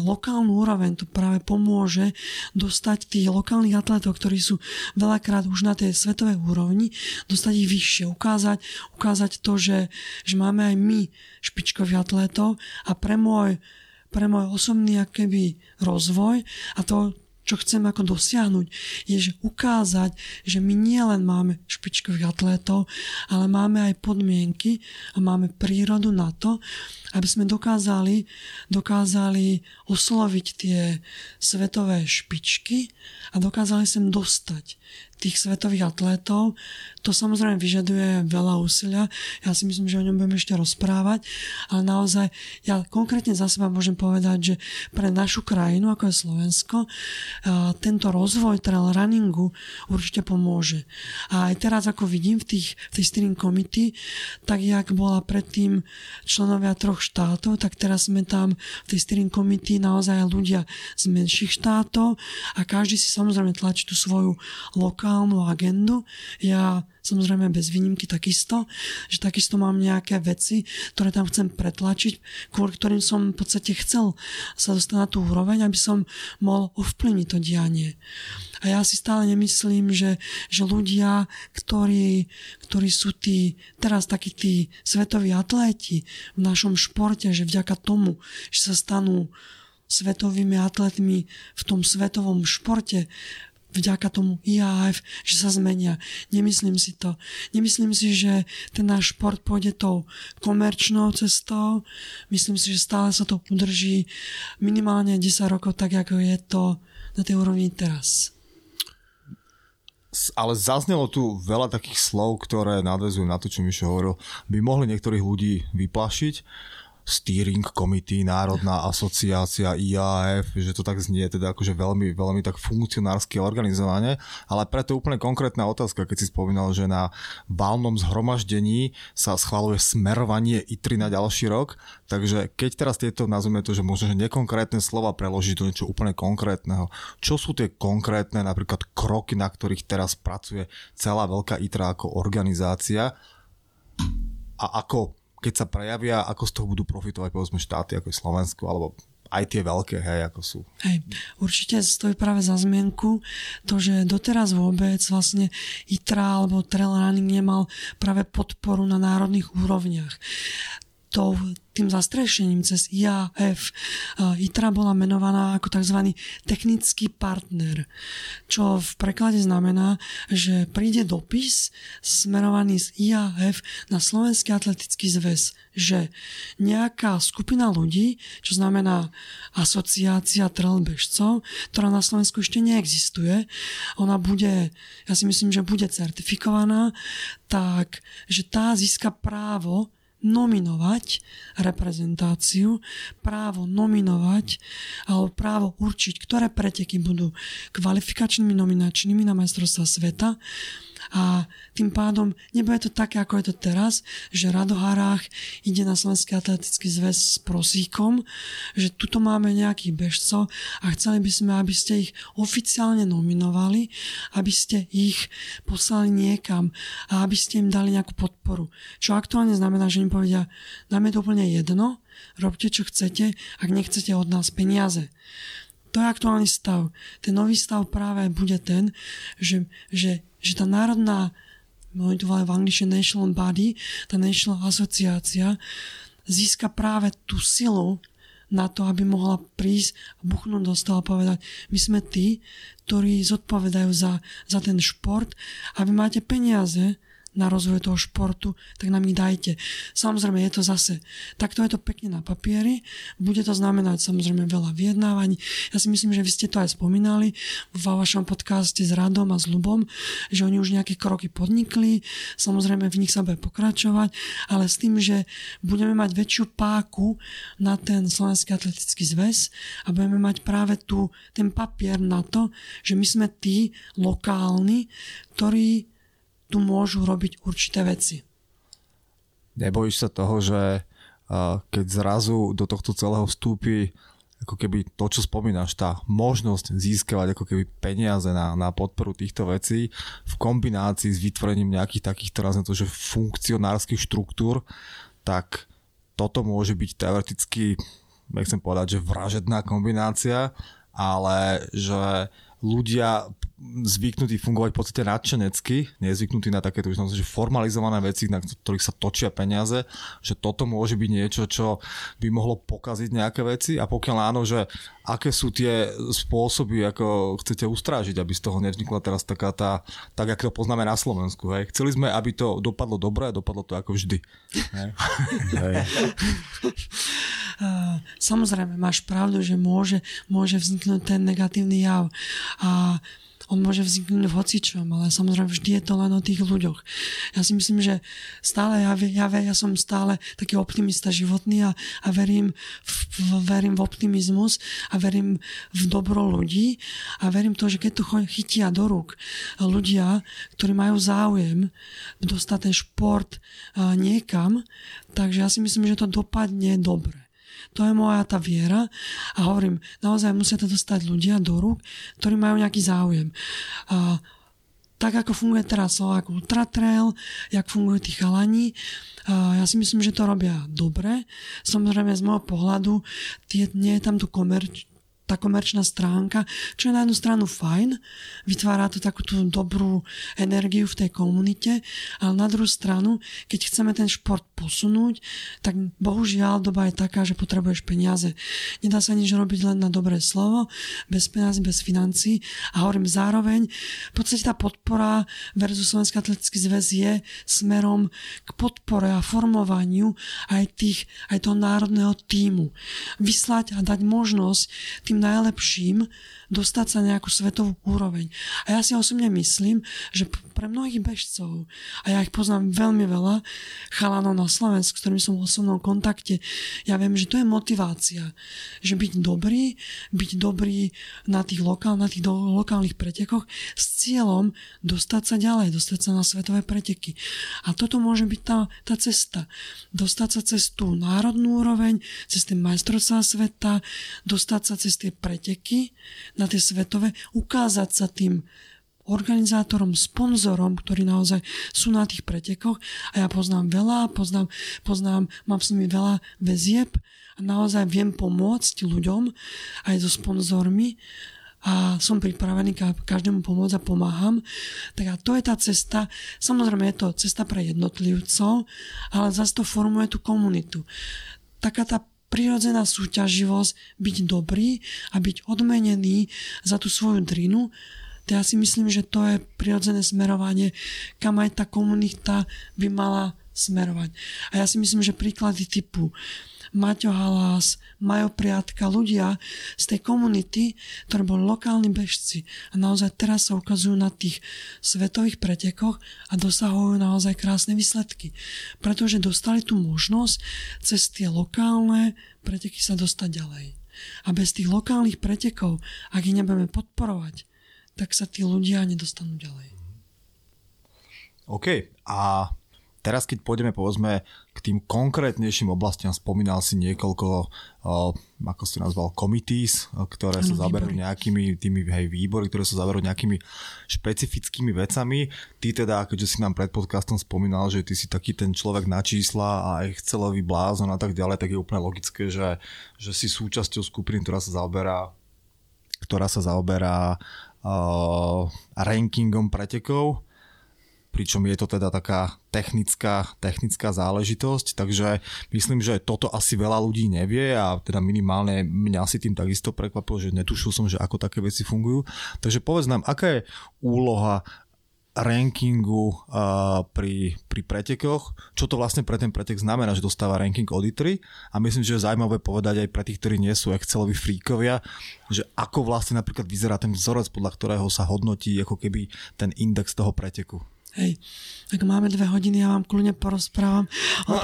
lokálnu úroveň to práve pomôže dostať tých lokálnych atletov, ktorí sú veľakrát už na tej svetovej úrovni, dostať ich vyššie, ukázať to, že máme aj my špičkových atlétov a pre môj osobný akoby rozvoj a to, čo chcem ako dosiahnuť, je že ukázať, že my nielen máme špičkových atlétov, ale máme aj podmienky a máme prírodu na to, aby sme dokázali osloviť tie svetové špičky a dokázali sem dostať tých svetových atlétov. To samozrejme vyžaduje veľa úsilia. Ja si myslím, že o ňom budem ešte rozprávať, ale naozaj ja konkrétne za seba môžem povedať, že pre našu krajinu, ako je Slovensko, tento rozvoj trail runningu určite pomôže. A aj teraz, ako vidím v tej steering committee, tak jak bola predtým členovia 3 štátov, tak teraz sme tam v tej steering committee naozaj ľudia z menších štátov a každý si samozrejme tlačí tú svoju lokálnu agendu. Ja samozrejme bez výnimky takisto mám nejaké veci, ktoré tam chcem pretlačiť, kvôli ktorým som v podstate chcel sa dostať na tú úroveň, aby som mohol ovplyvniť to dianie. A ja si stále nemyslím, že ľudia, ktorí sú teraz takí tí svetoví atléti v našom športe, že vďaka tomu, že sa stanú svetovými atlétmi v tom svetovom športe, vďaka tomu IAF, že sa zmenia. Nemyslím si to. Nemyslím si, že ten náš šport pôjde tou komerčnou cestou. Myslím si, že stále sa to udrží minimálne 10 rokov, tak ako je to na tej úrovni teraz. Ale zaznelo tu veľa takých slov, ktoré nadväzujú na to, čo Mišo hovoril. By mohli niektorých ľudí vyplašiť. Steering committee, Národná asociácia, IAF, že to tak znie teda akože veľmi, veľmi tak funkcionársky organizovanie, ale preto úplne konkrétna otázka, keď si spomínal, že na valnom zhromaždení sa schvaľuje smerovanie ITRI na ďalší rok, takže keď teraz tieto, nazvime to, že možno že nekonkrétne slova preložiť do niečo úplne konkrétneho, čo sú tie konkrétne napríklad kroky, na ktorých teraz pracuje celá veľká ITRA ako organizácia a ako keď sa prejavia, ako z toho budú profitovať povedzme štáty ako je Slovensko alebo aj tie veľké, hej, ako sú. Hej, určite stojí práve za zmienku to, že doteraz vôbec vlastne ITRA alebo trail running nemal práve podporu na národných úrovniach. Tým zastrešením cez IAF ITRA bola menovaná ako tzv. Technický partner, čo v preklade znamená, že príde dopis smerovaný z IAF na Slovenský atletický zväz, že nejaká skupina ľudí, čo znamená asociácia trailbežcov, ktorá na Slovensku ešte neexistuje, ona bude, ja si myslím, že bude certifikovaná, tak, že tá získa právo nominovať reprezentáciu, právo nominovať alebo právo určiť, ktoré preteky budú kvalifikačnými, nominačnými na majstrovstvá sveta a tým pádom nebude to také, ako je to teraz, že Rado Harach ide na Slovenský atletický zväz s prosíkom, že tuto máme nejakých bežcov a chceli by sme, aby ste ich oficiálne nominovali, aby ste ich poslali niekam a aby ste im dali nejakú podporu. Čo aktuálne znamená, že im povedia, nám je to úplne jedno, robte čo chcete, ak nechcete od nás peniaze. To je aktuálny stav. Ten nový stav práve bude ten, že tá národná, oni to volajú v angličtine national body, tá national asociácia získa práve tú silu na to, aby mohla prísť a buchnúť do stola a povedať, my sme tí, ktorí zodpovedajú za ten šport a vy máte peniaze na rozvoj toho športu, tak nám ich dajte. Samozrejme, je to zase, takto je to pekne na papieri, bude to znamenať samozrejme veľa vyjednávaní. Ja si myslím, že vy ste to aj spomínali vo vašom podcaste s Radom a s Ľubom, že oni už nejaké kroky podnikli, samozrejme v nich sa bude pokračovať, ale s tým, že budeme mať väčšiu páku na ten Slovenský atletický zväz a budeme mať práve tu ten papier na to, že my sme tí lokálni, ktorí tu môžu robiť určité veci. Nebojíš sa toho, že keď zrazu do tohto celého vstúpi ako keby to, čo spomínaš, tá možnosť získavať ako keby peniaze na podporu týchto vecí v kombinácii s vytvorením nejakých takých teraz na to, že funkcionárskych štruktúr, tak toto môže byť teoreticky, nechcem povedať, že vražedná kombinácia, ale že ľudia zvyknutí fungovať v podstate nadšenecky, nezvyknutí na takéto že formalizované veci, na ktorých sa točia peniaze, že toto môže byť niečo, čo by mohlo pokaziť nejaké veci a pokiaľ áno, že aké sú tie spôsoby, ako chcete ustrážiť, aby z toho nevznikla teraz taká tá, tak ako to poznáme na Slovensku. Hej. Chceli sme, aby to dopadlo dobre a dopadlo to ako vždy. Samozrejme, máš pravdu, že môže vzniknúť ten negatívny jav a on môže vzniknúť v hocičom, ale samozrejme vždy je to len o tých ľuďoch. Ja si myslím, že stále ja som stále taký optimista životný a verím v optimizmus a verím v dobro ľudí a verím to, že keď to chytia do rúk ľudia, ktorí majú záujem dostať ten šport niekam, takže ja si myslím, že to dopadne dobre. To je moja tá viera a hovorím, naozaj musia to dostať ľudia do rúk, ktorí majú nejaký záujem. A tak ako funguje teraz Slovak Ultra Trail, jak fungujú tí chalani, ja si myslím, že to robia dobre. Samozrejme z môjho pohľadu nie je tam tá komerčná stránka, čo je na jednu stranu fajn, vytvára to takúto dobrú energiu v tej komunite, ale na druhú stranu, keď chceme ten šport posunúť, tak bohužiaľ doba je taká, že potrebuješ peniaze. Nedá sa nič robiť len na dobré slovo, bez peniazy, bez financií a hovorím zároveň, v podstate tá podpora versus Slovenský atletický zväz je smerom k podpore a formovaniu aj toho národného tímu. Vyslať a dať možnosť najlepším dostať sa nejakú svetovú úroveň. A ja si osobne myslím, že pre mnohých bežcov, a ja ich poznám veľmi veľa, chalanov na Slovensku, s ktorými som v osobnom kontakte, ja viem, že to je motivácia. Že byť dobrý na tých lokálnych pretekoch s cieľom dostať sa ďalej, dostať sa na svetové preteky. A toto môže byť tá cesta. Dostať sa cez tú národnú úroveň, cez ten majstrovstvá sveta, dostať sa cez tie preteky na tie svetové, ukázať sa tým organizátorom, sponzorom, ktorí naozaj sú na tých pretekoch a ja poznám veľa, mám s nimi veľa väzieb a naozaj viem pomôcť ľuďom aj so sponzormi a som pripravený každému pomôcť a pomáham. Tak a to je tá cesta, samozrejme je to cesta pre jednotlivcov, ale zase to formuje tú komunitu. Taká tá prirodzená súťaživosť, byť dobrý a byť odmenený za tú svoju drinu. Ja si myslím, že to je prirodzené smerovanie, kam aj tá komunita by mala smerovať. A ja si myslím, že príklady typu Maťo Halás, Majo Priatka, ľudia z tej komunity, ktorí boli lokálni bežci a naozaj teraz sa ukazujú na tých svetových pretekoch a dosahujú naozaj krásne výsledky. Pretože dostali tú možnosť cez tie lokálne preteky sa dostať ďalej. A bez tých lokálnych pretekov, ak ich nebudeme podporovať, tak sa tí ľudia nedostanú ďalej. OK. A teraz, keď pôjdeme, povedzme, k tým konkrétnejším oblastiam, spomínal si niekoľko, ako si nazval, komitís, ktoré sa zaberajú nejakými tými výbory, ktoré sa zaberajú nejakými špecifickými vecami. Ty teda, keďže si nám pred podcastom spomínal, že ty si taký ten človek na čísla a Excelový blázon a tak ďalej, tak je úplne logické, že si súčasťou skupiny, ktorá sa zaoberá rankingom pretekov. Pričom je to teda taká technická záležitosť, takže myslím, že toto asi veľa ľudí nevie a teda minimálne mňa si tým takisto prekvapilo, že netušil som, že ako také veci fungujú. Takže povedz nám, aká je úloha rankingu pri pretekoch, čo to vlastne pre ten pretek znamená, že dostáva ranking od ITRI a myslím, že je zaujímavé povedať aj pre tých, ktorí nie sú Exceloví fríkovia, že ako vlastne napríklad vyzerá ten vzorec, podľa ktorého sa hodnotí ako keby ten index toho preteku. Hej, ak máme 2 hodiny, ja vám kľudne porozprávam o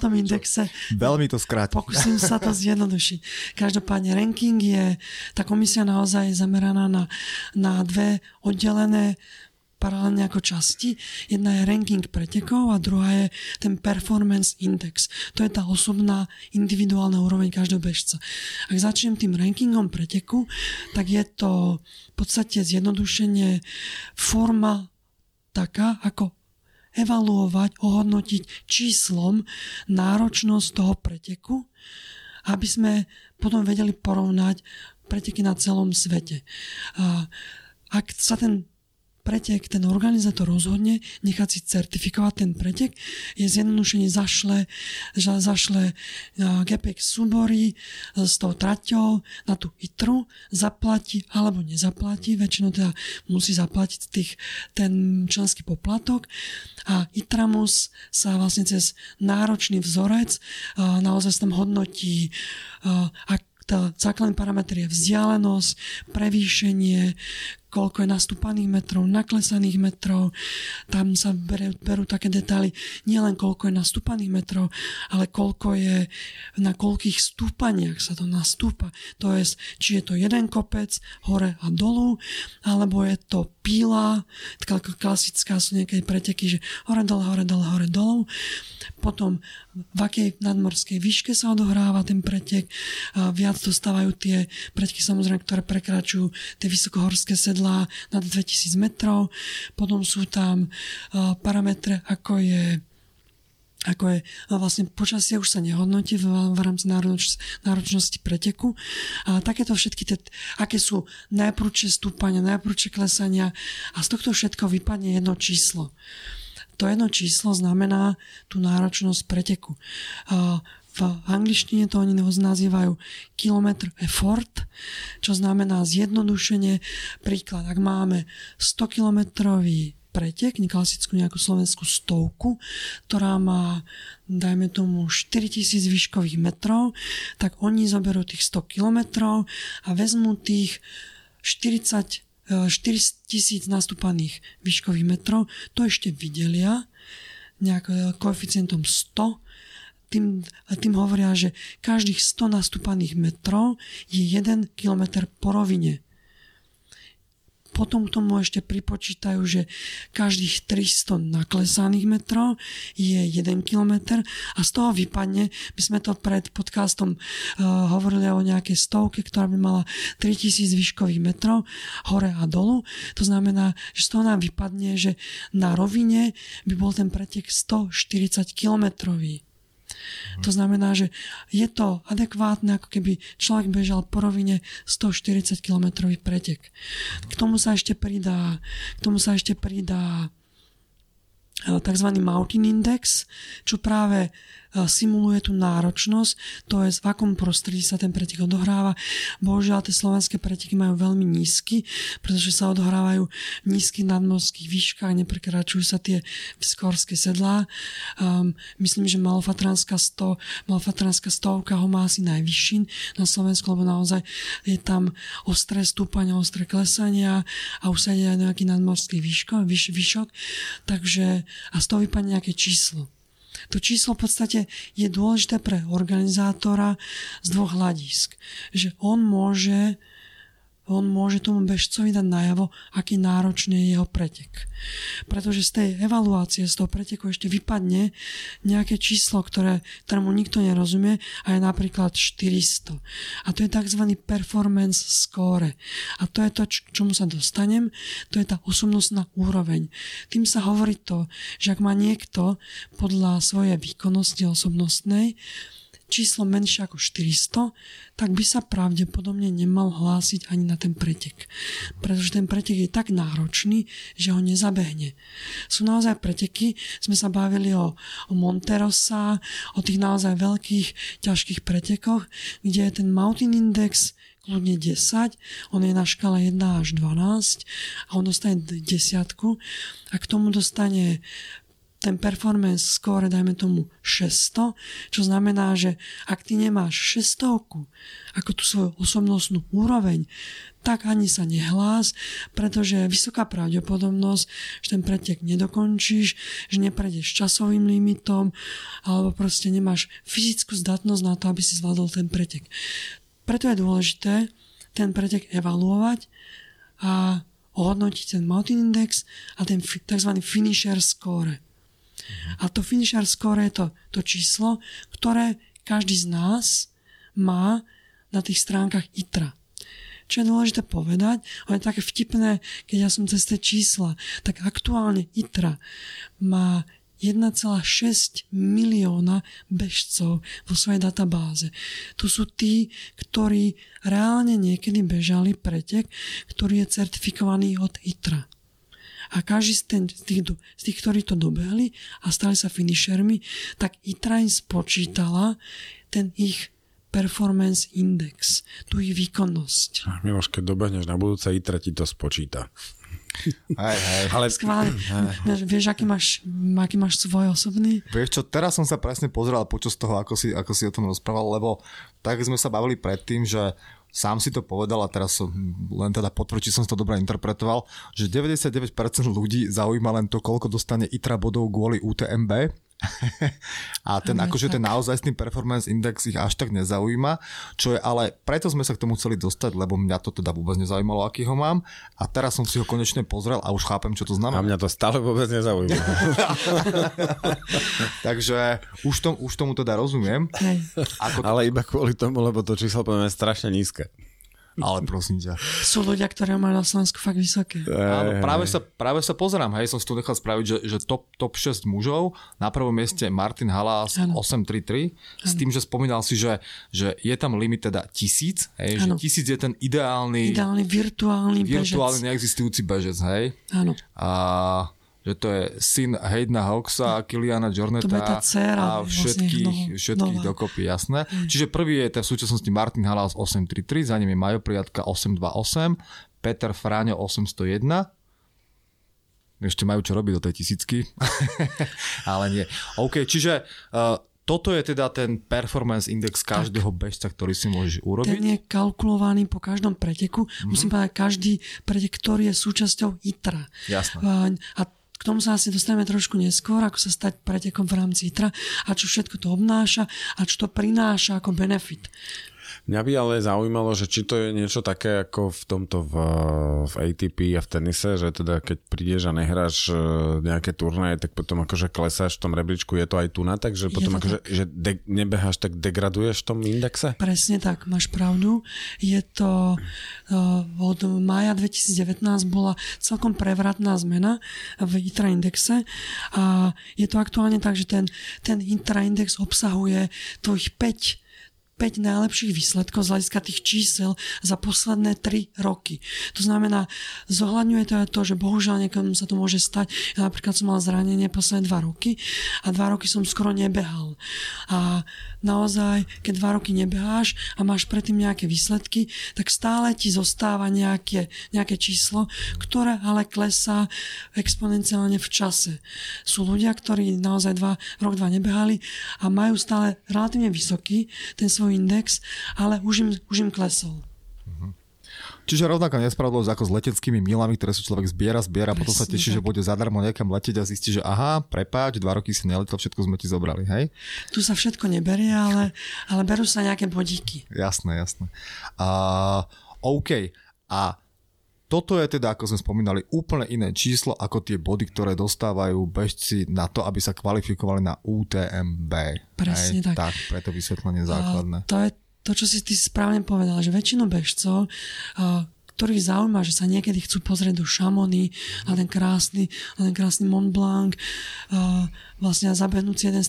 tom indexe. Veľmi to skrátim. Pokúsim sa to zjednodušiť. Každopádne ranking je, tá komisia naozaj je zameraná na 2 oddelené paralelne ako časti. Jedna je ranking pretekov a druhá je ten performance index. To je tá osobná, individuálna úroveň každého bežca. Ak začnem tým rankingom preteku, tak je to v podstate zjednodušenie forma taká, ako evaluovať, ohodnotiť číslom náročnosť toho preteku, aby sme potom vedeli porovnať preteky na celom svete. A ak sa ten pretek, ten organizátor rozhodne nechať si certifikovať ten pretek, je zjednodušenie zašle GPX súbory s tou traťou na tú ITRU, zaplatí alebo nezaplatí, väčšinou teda musí zaplatiť ten členský poplatok a ITRAMUS sa vlastne cez náročný vzorec naozaj tam hodnotí, ak tá základný parametr je vzdialenosť, prevýšenie, koľko je nastúpaných metrov, naklesaných metrov. Tam sa berú také detaily, nielen koľko je nastúpaných metrov, ale koľko je, na koľkých stúpaniach sa to nastúpa. To je, či je to jeden kopec, hore a dolu, alebo je to píla, taká klasická sú nejaké preteky, že hore, dole, hore, dole, hore, dolu. Potom v akej nadmorskej výške sa odohráva ten pretek. Viac dostávajú tie preteky, samozrejme, ktoré prekračujú tie vysokohorské sedlá nad 2000 metrov. Potom sú tam parametre, ako je vlastne počasie, už sa nehodnotí v rámci náročnosti preteku. A takéto všetky, aké sú najprúdšie stúpania, najprúdšie klesania a z tohto všetko vypadne jedno číslo. To jedno číslo znamená tú náročnosť preteku. V angličtine to oni nazývajú kilometr effort, čo znamená zjednodušenie. Príklad, ak máme 100-kilometrový pretek, klasickú nejakú slovenskú stovku, ktorá má, dajme tomu, 4000 výškových metrov, tak oni zoberú tých 100 kilometrov a vezmú tých 4 000 nastúpaných výškových metrov, to ešte videlia nejakým koeficientom 100, tým hovoria, že každých 100 nastúpaných metrov je 1 kilometr po rovine. Potom k tomu ešte pripočítajú, že každých 300 naklesaných metrov je 1 kilometr a z toho vypadne, my sme to pred podcastom hovorili o nejakej stovke, ktorá by mala 3000 výškových metrov hore a dolu. To znamená, že z toho nám vypadne, že na rovine by bol ten pretek 140 kilometrový. To znamená, že je to adekvátne, ako keby človek bežal po rovine 140 km pretek. K tomu sa ešte pridá tzv. Mountain Index, čo práve simuluje tú náročnosť, to je v akom prostredí sa ten pretek odohráva. Bohužiaľ, tie slovenské preteky majú veľmi nízky, pretože sa odohrávajú v nízkych nadmorských výškach, neprekračujú sa tie skorské sedlá. Myslím, že Malofatranská stovka ho má asi najvyšší na Slovensku, lebo naozaj je tam ostré stúpania, ostré klesania a už sa ide aj nejaký nadmorský výšok. Takže a z toho vypadne nejaké číslo. To číslo v podstate je dôležité pre organizátora z dvoch hľadisk. Že on môže tomu bežcovi dať najavo, aký náročný je jeho pretek. Pretože z tej evaluácie, z toho preteku ešte vypadne nejaké číslo, ktorému nikto nerozumie, a je napríklad 400. A to je tzv. Performance score. A to je to, čomu sa dostanem, to je tá osobnostná úroveň. Tým sa hovorí to, že ak má niekto podľa svojej výkonnosti osobnostnej číslo menšie ako 400, tak by sa pravdepodobne nemal hlásiť ani na ten pretek. Pretože ten pretek je tak náročný, že ho nezabehne. Sú naozaj preteky, sme sa bavili o Monterosa, o tých naozaj veľkých, ťažkých pretekoch, kde je ten Mountain Index kľudne 10, on je na škále 1 až 12 a on dostane 10 a k tomu dostane ten performance score, dajme tomu 600, čo znamená, že ak ty nemáš 600 ako tú svoju osobnostnú úroveň, tak ani sa nehlás, pretože je vysoká pravdepodobnosť, že ten pretek nedokončíš, že neprejdeš časovým limitom, alebo proste nemáš fyzickú zdatnosť na to, aby si zvládol ten pretek. Preto je dôležité ten pretek evaluovať a ohodnotiť ten Mountain Index a ten tzv. Finisher score. A to finisher score je to číslo, ktoré každý z nás má na tých stránkach ITRA. Čo je dôležité povedať, ono je také vtipné, keď ja som cez tie čísla, tak aktuálne ITRA má 1,6 milióna bežcov vo svojej databáze. To sú tí, ktorí reálne niekedy bežali pretek, ktorý je certifikovaný od ITRA. A každý z tých, ktorí to dobehli a stali sa finishermi, tak ITRA im spočítala ten ich performance index, tú ich výkonnosť. A Miloš, keď dobehneš na budúce, ITRA ti to spočíta. Aj. Ale skválne. Vieš, aký máš svoj osobný? Vieš čo, teraz som sa presne pozeral počas toho, ako si o tom rozprával, lebo tak sme sa bavili predtým, že sám si to povedal a teraz som len teda potvrdiť, či som to dobre interpretoval, že 99% ľudí zaujíma len to, koľko dostane ITRA bodov kvôli UTMB a ten naozajstný performance index ich až tak nezaujíma, čo je ale, preto sme sa k tomu chceli dostať, lebo mňa to teda vôbec nezaujímalo, aký ho mám, a teraz som si ho konečne pozrel a už chápem, čo to znamená. A mňa to stále vôbec nezaujíma. Takže už tomu teda rozumiem. Ale iba kvôli tomu, lebo to číslo poviem je strašne nízke. Ale prosím ťa. Sú ľudia, ktoré majú na Slovensku fakt vysoké. Áno, práve sa pozerám. Hej, som si tu nechal spraviť, že top 6 mužov. Na prvom mieste Martin Halás 833. S tým, že spomínal si, že je tam limit teda 1000. Hej, že 1000 je ten ideálny virtuálny neexistujúci bežec. Hej. Áno. A že to je syn Haydena Hawksa, Kiliana Jorneta a všetkých dokopy, jasné. Čiže prvý je v súčasnosti Martin Halás 833, za ním je Majo Priatka 828, Peter Fráňo 801. Ešte majú čo robiť do tej 1000, ale nie. OK, čiže toto je teda ten performance index každého bežca, ktorý si môžeš urobiť. Ten je kalkulovaný po každom preteku. Musím povedať, každý pretek, ktorý je súčasťou ITRA. Jasné. A k tomu sa asi dostaneme trošku neskôr, ako sa stať pretekom v rámci ITRA a čo všetko to obnáša a čo to prináša ako benefit. Mňa by ale zaujímalo, že či to je niečo také ako v tomto v ATP a v tenise, že teda keď prídeš a nehráš nejaké turnaje, tak potom akože klesáš v tom rebríčku, je to aj tu na, takže potom akože tak, že nebeháš, tak degraduješ v tom indexe? Presne tak, máš pravdu. Je to od mája 2019 bola celkom prevratná zmena v ITRA indexe a je to aktuálne tak, že ten ITRA index obsahuje tvojich 5 najlepších výsledkov z hľadiska tých čísel za posledné 3 roky. To znamená, zohľadňuje to aj to, že bohužiaľ niekomu sa to môže stať. Ja napríklad som mal zranenie posledné 2 roky a 2 roky som skoro nebehal. A naozaj, keď 2 roky nebeháš a máš predtým nejaké výsledky, tak stále ti zostáva nejaké číslo, ktoré ale klesá exponenciálne v čase. Sú ľudia, ktorí naozaj rok, dva nebehali a majú stále relatívne vysoký ten svoj index, ale už im klesol. Uh-huh. Čiže rovnaká nespravodlivosť ako s leteckými milami, ktoré si človek zbiera, presne, potom sa teší, že bude zadarmo niekam letieť a zistí, že aha, prepáč, 2 roky si neletel, všetko sme ti zobrali, hej? Tu sa všetko neberie, ale berú sa nejaké bodíky. Jasné. OK. A toto je teda, ako sme spomínali, úplne iné číslo ako tie body, ktoré dostávajú bežci na to, aby sa kvalifikovali na UTMB. Presne tak. Tak, preto vysvetlenie základné. To je to, čo si ty správne povedal, že väčšinu bežcov, ktorých zaujíma, že sa niekedy chcú pozrieť do Chamonix a ten krásny Mont Blanc, vlastne zabehnúť si jeden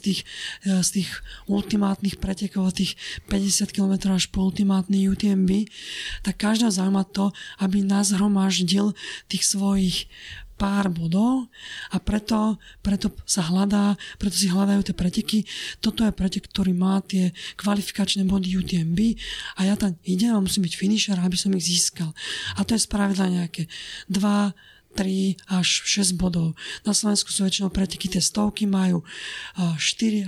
z tých ultimátnych pretekov, tých 50 km až po ultimátny UTMB, tak každého zaujíma to, aby nás zhromaždil tých svojich pár bodov a preto si hľadajú tie preteky. Toto je pretek, ktorý má tie kvalifikačné body UTMB a ja tam idem a musím byť finisher, aby som ich získal. A to je spravidla nejaké 2, 3 až 6 bodov. Na Slovensku sú väčšinou preteky, tie stovky majú 4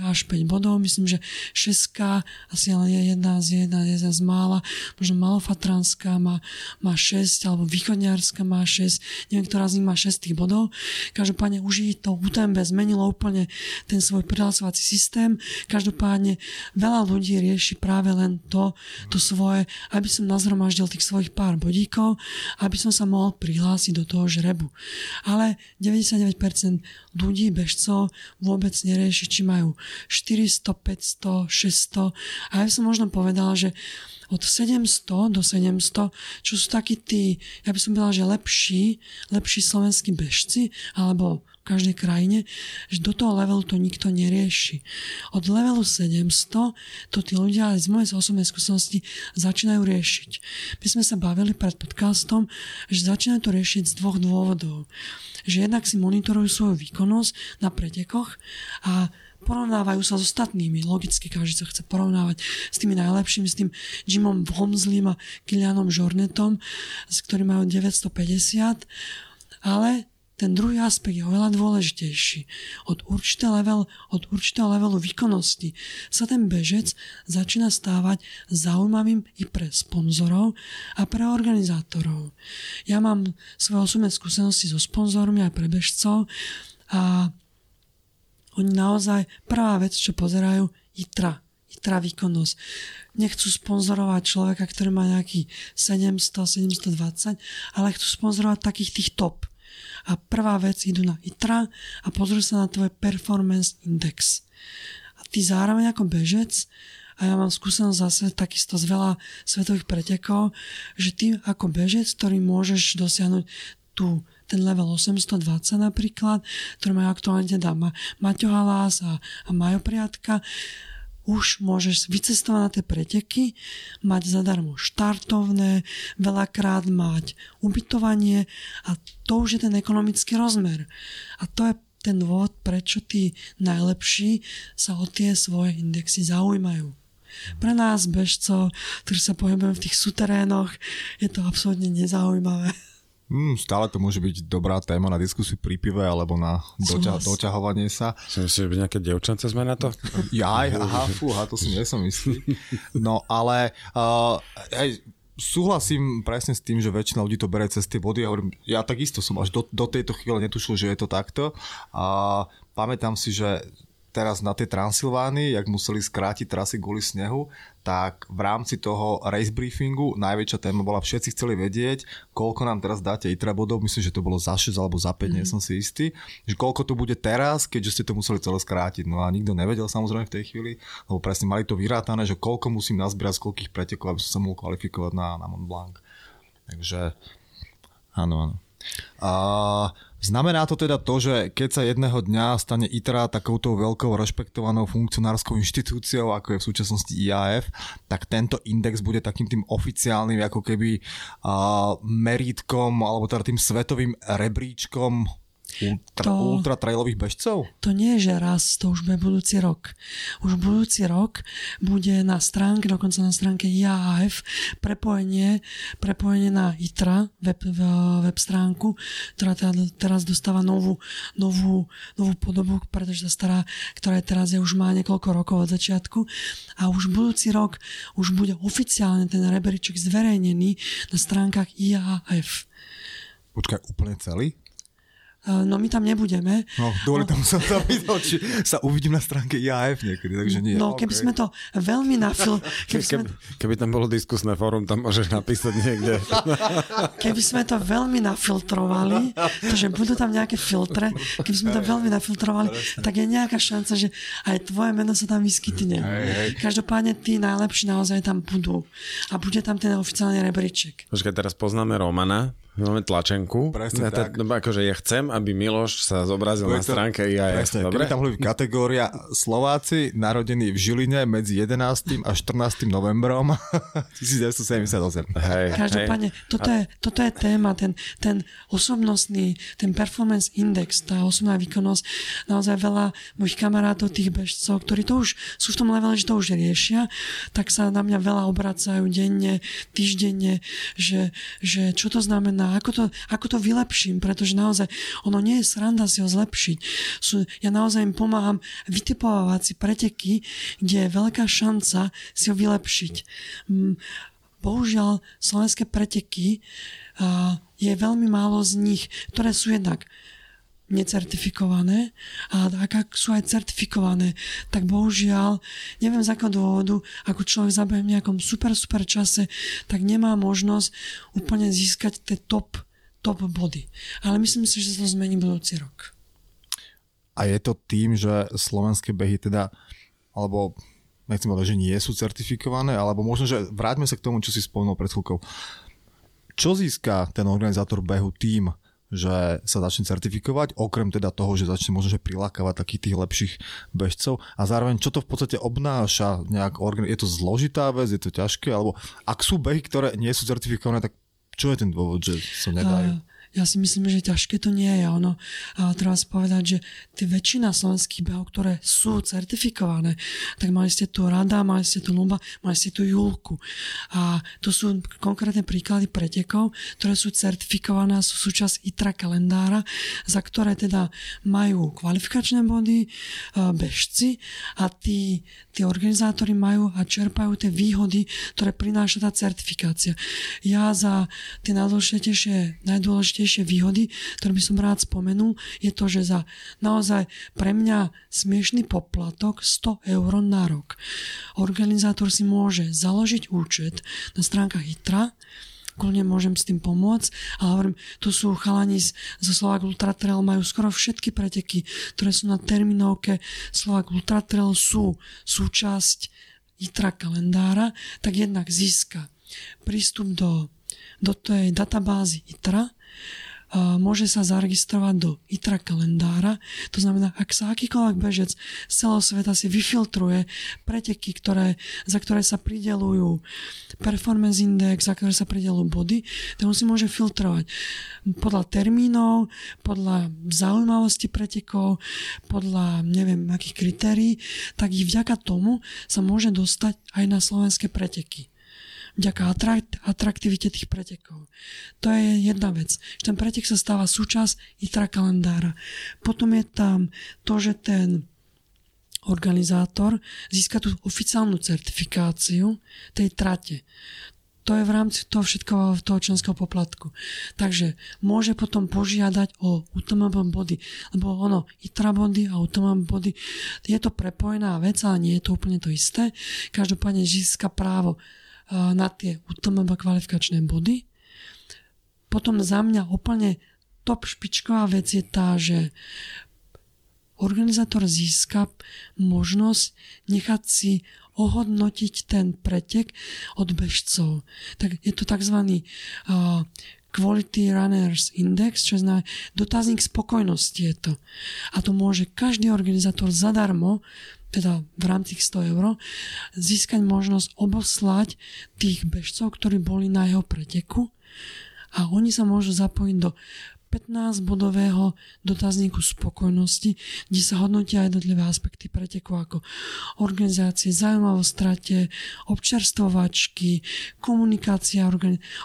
až 5 bodov. Myslím, že 6 asi len je jedna z mála. Možno Malofatranská má 6, alebo Východňarská má 6. Neviem, ktorá z nich má 6 tých bodov. Každopádne už to UTMB zmenilo úplne ten svoj prihlásovací systém. Každopádne veľa ľudí rieši práve len to svoje, aby som nazhromaždil tých svojich pár bodíkov, aby som sa mohol prihlásiť do toho žrebu. Ale 99% ľudí, bežcov vôbec nerieši, či majú 400, 500, 600. A ja som možno povedala, že od 700 do 700, čo sú takí tí, ja by som povedala, že lepší slovenskí bežci, alebo v každej krajine, že do toho levelu to nikto nerieši. Od levelu 700 to tí ľudia z mojej osobnej skúsenosti začínajú riešiť. My sme sa bavili pred podcastom, že začínajú to riešiť z 2 dôvodov. Že jednak si monitorujú svoju výkonnosť na pretekoch a porovnávajú sa s ostatnými. Logicky každý sa chce porovnávať s tými najlepšími, s tým Jimom Womslim a Kylianom Jornetom, ktorí majú 950, ale ten druhý aspekt je oveľa dôležitejší. Od určitého levelu výkonnosti sa ten bežec začína stávať zaujímavým i pre sponzorov a pre organizátorov. Ja mám svoje osobné skúsenosti so sponzormi aj pre bežcov a oni naozaj prvá vec, čo pozerajú, ITRA výkonnosť. Nechcú sponzorovať človeka, ktorý má nejaký 700-720, ale chcú sponzorovať takých tých top. A prvá vec, idú na ITRA a pozrú sa na tvoj performance index. A ty zároveň ako bežec, a ja mám skúsenosť zase takisto z veľa svetových pretekov, že ty ako bežec, ktorý môžeš dosiahnuť ten level 820 napríklad, ktorý majú aktuálne teda Maťo Halás a Majo Priatka, už môžeš vycestovať na tie preteky, mať zadarmo štartovné, veľakrát mať ubytovanie a to už je ten ekonomický rozmer. A to je ten dôvod, prečo tí najlepší sa o tie svoje indexy zaujímajú. Pre nás bežcov, ktorí sa pohybujeme v tých suterénoch, je to absolútne nezaujímavé. Stále to môže byť dobrá téma na diskusiu pri pive alebo na doťahovanie sa. Myslím, že by nejaké dievčance sme na to? Fúha, to si nie som myslí. No ale súhlasím presne s tým, že väčšina ľudí to berie cez tie body. Ja hovorím, ja takisto som až do tejto chvíle netušil, že je to takto. Pamätám si, že teraz na tej Transylvánii, jak museli skrátiť trasy kvôli snehu, tak v rámci toho race briefingu najväčšia téma bola, všetci chceli vedieť, koľko nám teraz dáte ITRA bodov, myslím, že to bolo za 6 alebo za 5, nie som si istý, že koľko to bude teraz, keďže ste to museli celé skrátiť. No a nikto nevedel samozrejme v tej chvíli, lebo presne mali to vyrátané, že koľko musím nazbierať, z koľkých pretekov, aby som sa mohol kvalifikovať na Mont Blanc. Takže áno. Znamená to teda to, že keď sa jedného dňa stane ITRA takouto veľkou rešpektovanou funkcionárskou inštitúciou, ako je v súčasnosti IAF, tak tento index bude takým tým oficiálnym ako keby merítkom, alebo teda tým svetovým rebríčkom ultra trailových bežcov? To nie je, že raz, to už bude budúci rok. Už budúci rok bude na stránke, dokonca na stránke IAAF prepojenie na ITRA web stránku, ktorá teraz dostáva novú podobu, pretože tá stará, ktorá teraz je, už má niekoľko rokov od začiatku, a už budúci rok už bude oficiálne ten rebríček zverejnený na stránkach IAAF. Počkaj, úplne celý? No my tam nebudeme. No, dobre, tam som sa pýtal, či sa uvidím na stránke IAF niekedy, takže nie. No, keby sme to veľmi keby tam bolo diskusné fórum, tam môžeš napísať niekde. Keby sme to veľmi nafiltrovali, takže budú tam nejaké filtre, keby sme to veľmi nafiltrovali, tak je nejaká šanca, že aj tvoje meno sa tam vyskytne. Každopádne tí najlepší naozaj tam budú. A bude tam ten oficiálny rebríček. Počkaj, teraz poznáme Romana. Máme tlačenku. Presne tak. Akože ja chcem, aby Miloš sa zobrazil na stránke IAF. Presne. Dobre? Tam hlavne kategória Slováci narodení v Žiline medzi 11. a 14. novembrom 1978. Každopádne, toto je téma, ten osobnostný, ten performance index, tá osobná výkonnosť. Naozaj veľa mojich kamarátov, tých bežcov, ktorí to už sú v tom levele, že to už riešia, tak sa na mňa veľa obracajú denne, týždenne, že čo to znamená, ako to vylepším, pretože naozaj ono nie je sranda si ho zlepšiť. Ja naozaj im pomáham vytipovávať si preteky, kde je veľká šanca si ho vylepšiť. Bohužiaľ, slovenské preteky, je veľmi málo z nich, ktoré sú jednak necertifikované, a ak sú aj certifikované, tak bohužiaľ, neviem z akého dôvodu, ako človek zabehne v nejakom super čase, tak nemá možnosť úplne získať tie top body. Ale myslím si, že sa to zmení budúci rok. A je to tým, že slovenské behy teda, alebo nechcem povedať, že nie sú certifikované, alebo možno, že vráťme sa k tomu, čo si spomínal pred chvíľkou. Čo získa ten organizátor behu tým, že sa začne certifikovať, okrem teda toho, že začne možno, že prilákavať takých tých lepších bežcov, a zároveň čo to v podstate obnáša nejak je to zložitá vec, je to ťažké, alebo ak sú behy, ktoré nie sú certifikované, tak čo je ten dôvod, že sa nedajú? Ja si myslím, že ťažké to nie je. Ono. A treba si povedať, že tie väčšina slovenských behov, ktoré sú certifikované, tak mali ste tu Rada, mali ste tu Lumba, mali ste tu Julku. A to sú konkrétne príklady pretekov, ktoré sú certifikované a sú súčasť ITRA kalendára, za ktoré teda majú kvalifikačné body bežci, a tí organizátori majú a čerpajú tie výhody, ktoré prináša tá certifikácia. Ja za tie najdôležitejšie výhody, ktoré by som rád spomenul, je to, že za naozaj pre mňa smiešný poplatok 100 € na rok organizátor si môže založiť účet na stránkach ITRA, kľudne môžem s tým pomôcť, ale hovorím, tu sú chalani zo Slovak Ultra Trail, majú skoro všetky preteky, ktoré sú na terminovke Slovak Ultra Trail, sú súčasť ITRA kalendára, tak jednak získa prístup do tej databázy ITRA, môže sa zaregistrovať do ITRA kalendára. To znamená, ak sa akýkoľvek bežec z celého sveta si vyfiltruje preteky, za ktoré sa prideľujú performance index, za ktoré sa prideľujú body, tak on si môže filtrovať podľa termínov, podľa zaujímavosti pretekov, podľa neviem akých kritérií, tak i vďaka tomu sa môže dostať aj na slovenské preteky. Vďaka atraktivite tých pretekov. To je jedna vec, že ten pretek sa stáva súčasť ITRA kalendára. Potom je tam to, že ten organizátor získa tú oficiálnu certifikáciu tej trate. To je v rámci toho všetkého toho členského poplatku. Takže môže potom požiadať o UTMB body, lebo ono, ITRA body a UTMB body, je to prepojená vec, ale nie je to úplne to isté. Každopádne získa právo na tie UTMB kvalifikačné body. Potom za mňa úplne top špičková vec je tá, že organizátor získa možnosť nechať si ohodnotiť ten pretek od bežcov. Tak je to tzv. Quality Runners Index, čo znamená dotazník spokojnosti je to. A to môže každý organizátor zadarmo, teda v rámci 100 eur, získať možnosť oboslať tých bežcov, ktorí boli na jeho preteku, a oni sa môžu zapojiť do 15-bodového dotazníku spokojnosti, kde sa hodnotia jednotlivé aspekty preteku ako organizácie, zaujímavosti strate, občerstvovačky, komunikácia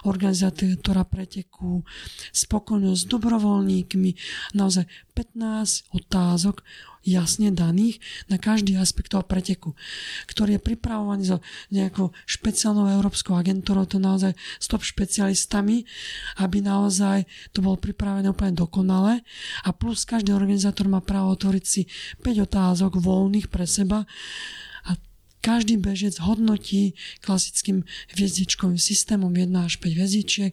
organizátora preteku, spokojnosť s dobrovoľníkmi, naozaj 15 otázok jasne daných na každý aspekt toho preteku, ktorý je pripravovaný za nejakou špeciálnou európskou agentúrou, to naozaj s top špecialistami, aby naozaj to bolo pripravené úplne dokonale, a plus každý organizátor má právo otvoriť si 5 otázok voľných pre seba a každý bežec hodnotí klasickým hviezdičkovým systémom 1 až 5 hviezdičiek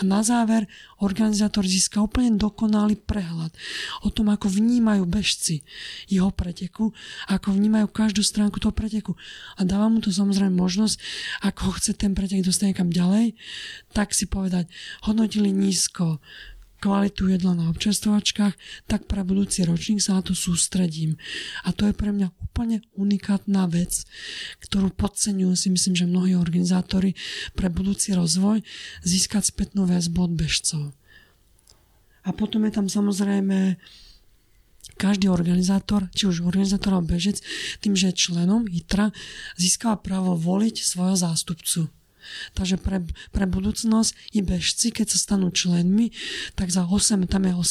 a na záver organizátor získa úplne dokonalý prehľad o tom, ako vnímajú bežci jeho preteku, ako vnímajú každú stránku toho preteku. A dáva mu to samozrejme možnosť, ako chce ten pretek dostať niekam ďalej, tak si povedať, hodnotili nízko kvalitu jedla na občerstvovačkách, tak pre budúci ročník sa na to sústredím. A to je pre mňa úplne unikátna vec, ktorú podceňujú, si myslím, že mnohí organizátori, pre budúci rozvoj získať spätnú väzbu od bežcov. A potom je tam samozrejme každý organizátor, či už organizátor alebo bežec, tým, že je členom ITRA, získava právo voliť svojho zástupcu. Takže pre budúcnosť i bežci, keď sa stanú členmi, tak za 8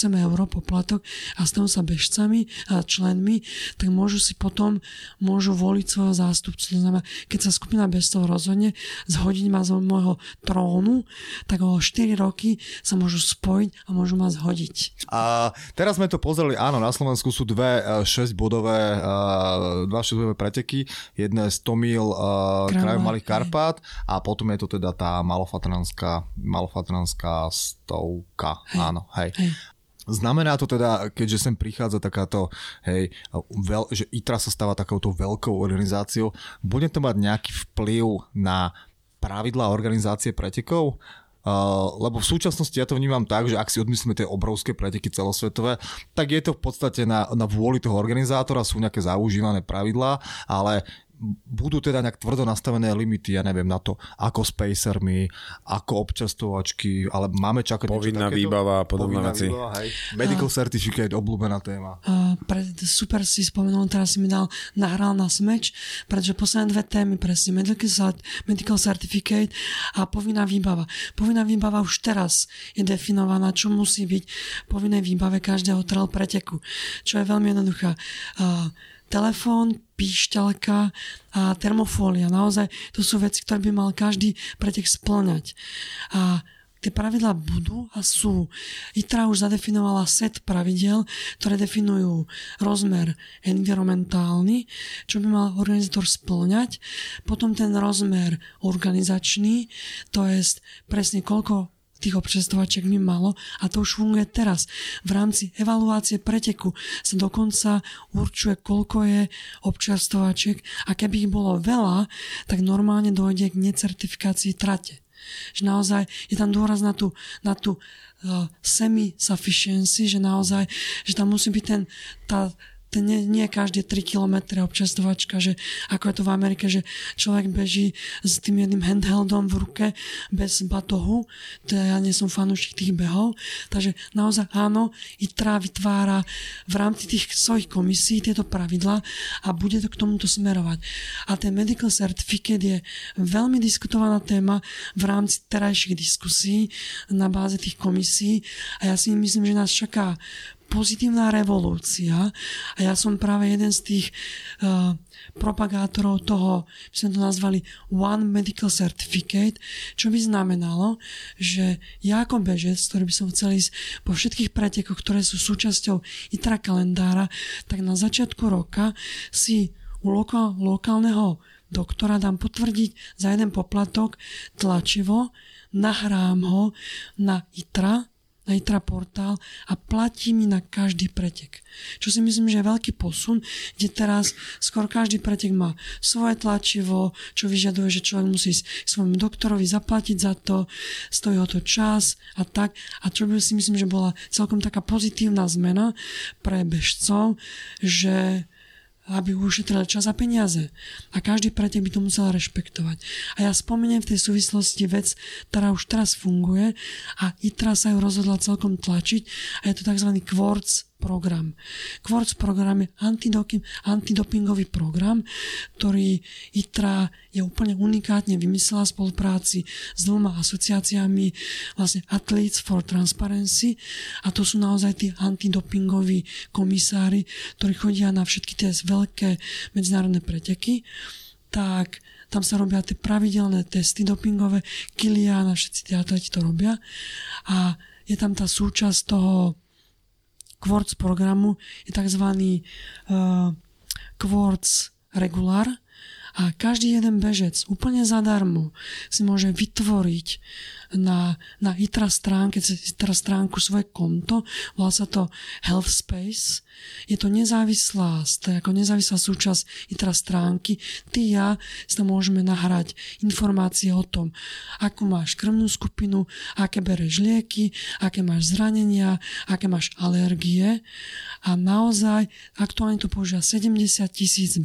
eur poplatok a stanú sa bežcami a členmi, tak môžu si potom voliť svojho zástupcu. To znamená, keď sa skupina bežcov rozhodne zhodiť ma z môjho trónu, tak o 4 roky sa môžu spojiť a môžu ma zhodiť. A teraz sme to pozreli, áno, na Slovensku sú dva 6-bodové preteky. Jedné 100 mil krajov Malých Karpát a potom je to teda tá Malofatranská stovka. Hej. Áno, hej. Hej. Znamená to teda, keďže sem prichádza takáto, že ITRA sa stáva takouto veľkou organizáciou, bude to mať nejaký vplyv na pravidlá organizácie pretekov? Lebo v súčasnosti ja to vnímam tak, že ak si odmyslíme tie obrovské preteky celosvetové, tak je to v podstate na vôli toho organizátora, sú nejaké zaužívané pravidlá, ale budú teda nejak tvrdo nastavené limity, ja neviem, na to, ako s pacermi, ako občerstvovačky, ale máme čakať povinná výbava a podobné veci. Medical certificate, obľúbená téma. Super si spomenul, teraz si mi nahral na smeč, pretože posledné dve témy presne, medical certificate a povinná výbava. Povinná výbava už teraz je definovaná, čo musí byť povinné výbave každého trail preteku, čo je veľmi jednoduchá. Telefón, píšťalka a termofólia. Naozaj to sú veci, ktoré by mal každý pretek spĺňať. A tie pravidlá budú a sú. ITRA už zadefinovala set pravidel, ktoré definujú rozmer environmentálny, čo by mal organizátor spĺňať. Potom ten rozmer organizačný, to je presne koľko tých občerstvovačiek mi malo, a to už funguje teraz. V rámci evaluácie preteku sa dokonca určuje, koľko je občerstvovačiek, a keby ich bolo veľa, tak normálne dojde k necertifikácii trate. Že naozaj je tam dôraz na tú semi-sufficiency, že naozaj, že tam musí byť nie každé 3 kilometre občerstvovačka, že ako je to v Amerike, že človek beží s tým jedným handheldom v ruke bez batohu, teda ja nie som fanúšik tých behov, takže naozaj áno, ITRA vytvára v rámci tých svojich komisí tieto pravidlá a bude to k tomuto smerovať. A ten medical certificate je veľmi diskutovaná téma v rámci terajších diskusí na báze tých komisí a ja si myslím, že nás čaká pozitívna revolúcia a ja som práve jeden z tých propagátorov toho, my sme to nazvali One Medical Certificate, čo by znamenalo, že ja ako bežec, ktorý by som chcel ísť po všetkých pretekoch, ktoré sú súčasťou ITRA kalendára, tak na začiatku roka si u lokálneho doktora dám potvrdiť za jeden poplatok tlačivo, nahrám ho na ITRA portál a platí mi na každý pretek. Čo si myslím, že je veľký posun, kde teraz skoro každý pretek má svoje tlačivo, čo vyžaduje, že človek musí svojmu doktorovi zaplatiť za to, stojí ho to čas a tak. A čo by si myslím, že bola celkom taká pozitívna zmena pre bežcov, že aby ušetrili čas a peniaze. A každý pretek by to musel rešpektovať. A ja spomeniem v tej súvislosti vec, ktorá už teraz funguje a ITRA sa ju rozhodla celkom tlačiť a je to tzv. Quartz program. Quartz program je antidopingový program, ktorý ITRA je úplne unikátne vymyslela v spolupráci s dvoma asociáciami vlastne Athletes for Transparency a to sú naozaj tí antidopingoví komisári, ktorí chodia na všetky tie veľké medzinárodné preteky. Tak tam sa robia tie pravidelné testy dopingové, Kilian a všetci tí atleti to robia a je tam tá súčasť toho Quartz programu je tzv. Quartz regular a každý jeden bežec úplne zadarmo si môže vytvoriť na ITRA stránke, cez ITRA stránku svoje konto, volá sa to Health Space. Je to nezávislá súčasť ITRA stránky. Ty ja sa môžeme nahrať informácie o tom, akú máš krvnú skupinu, aké bereš lieky, aké máš zranenia, aké máš alergie. A naozaj aktuálne to používa 70,000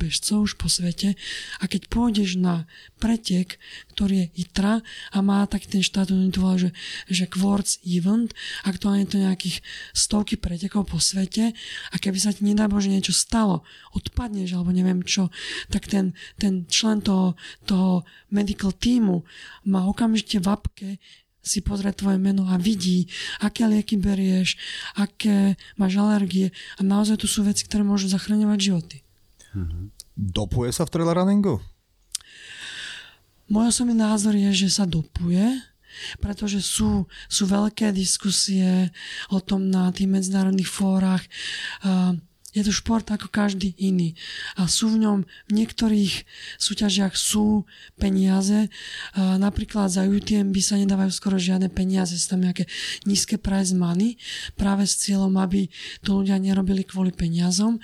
bežcov už po svete. A keď pôjdeš na pretek, ktorý je ITRA a má tak ten štát, to volá, že Quartz Event, aktuálne to nejakých stovky pretekov po svete a keby sa ti nedá Bože niečo stalo, odpadneš alebo neviem čo, tak ten člen toho medical tímu má okamžite v apke si pozrieť tvoje meno a vidí, aké lieky berieš, aké máš alergie a naozaj tu sú veci, ktoré môžu zachraňovať životy. Dopuje sa v trail runningu? Môj osobný názor je, že sa dopuje, pretože sú veľké diskusie o tom na tých medzinárodných fórach. Je to šport ako každý iný a sú v ňom v niektorých súťažiach sú peniaze, napríklad za UTMB sa nedávajú skoro žiadne peniaze, sú tam nejaké nízke prize money, práve s cieľom, aby to ľudia nerobili kvôli peniazom.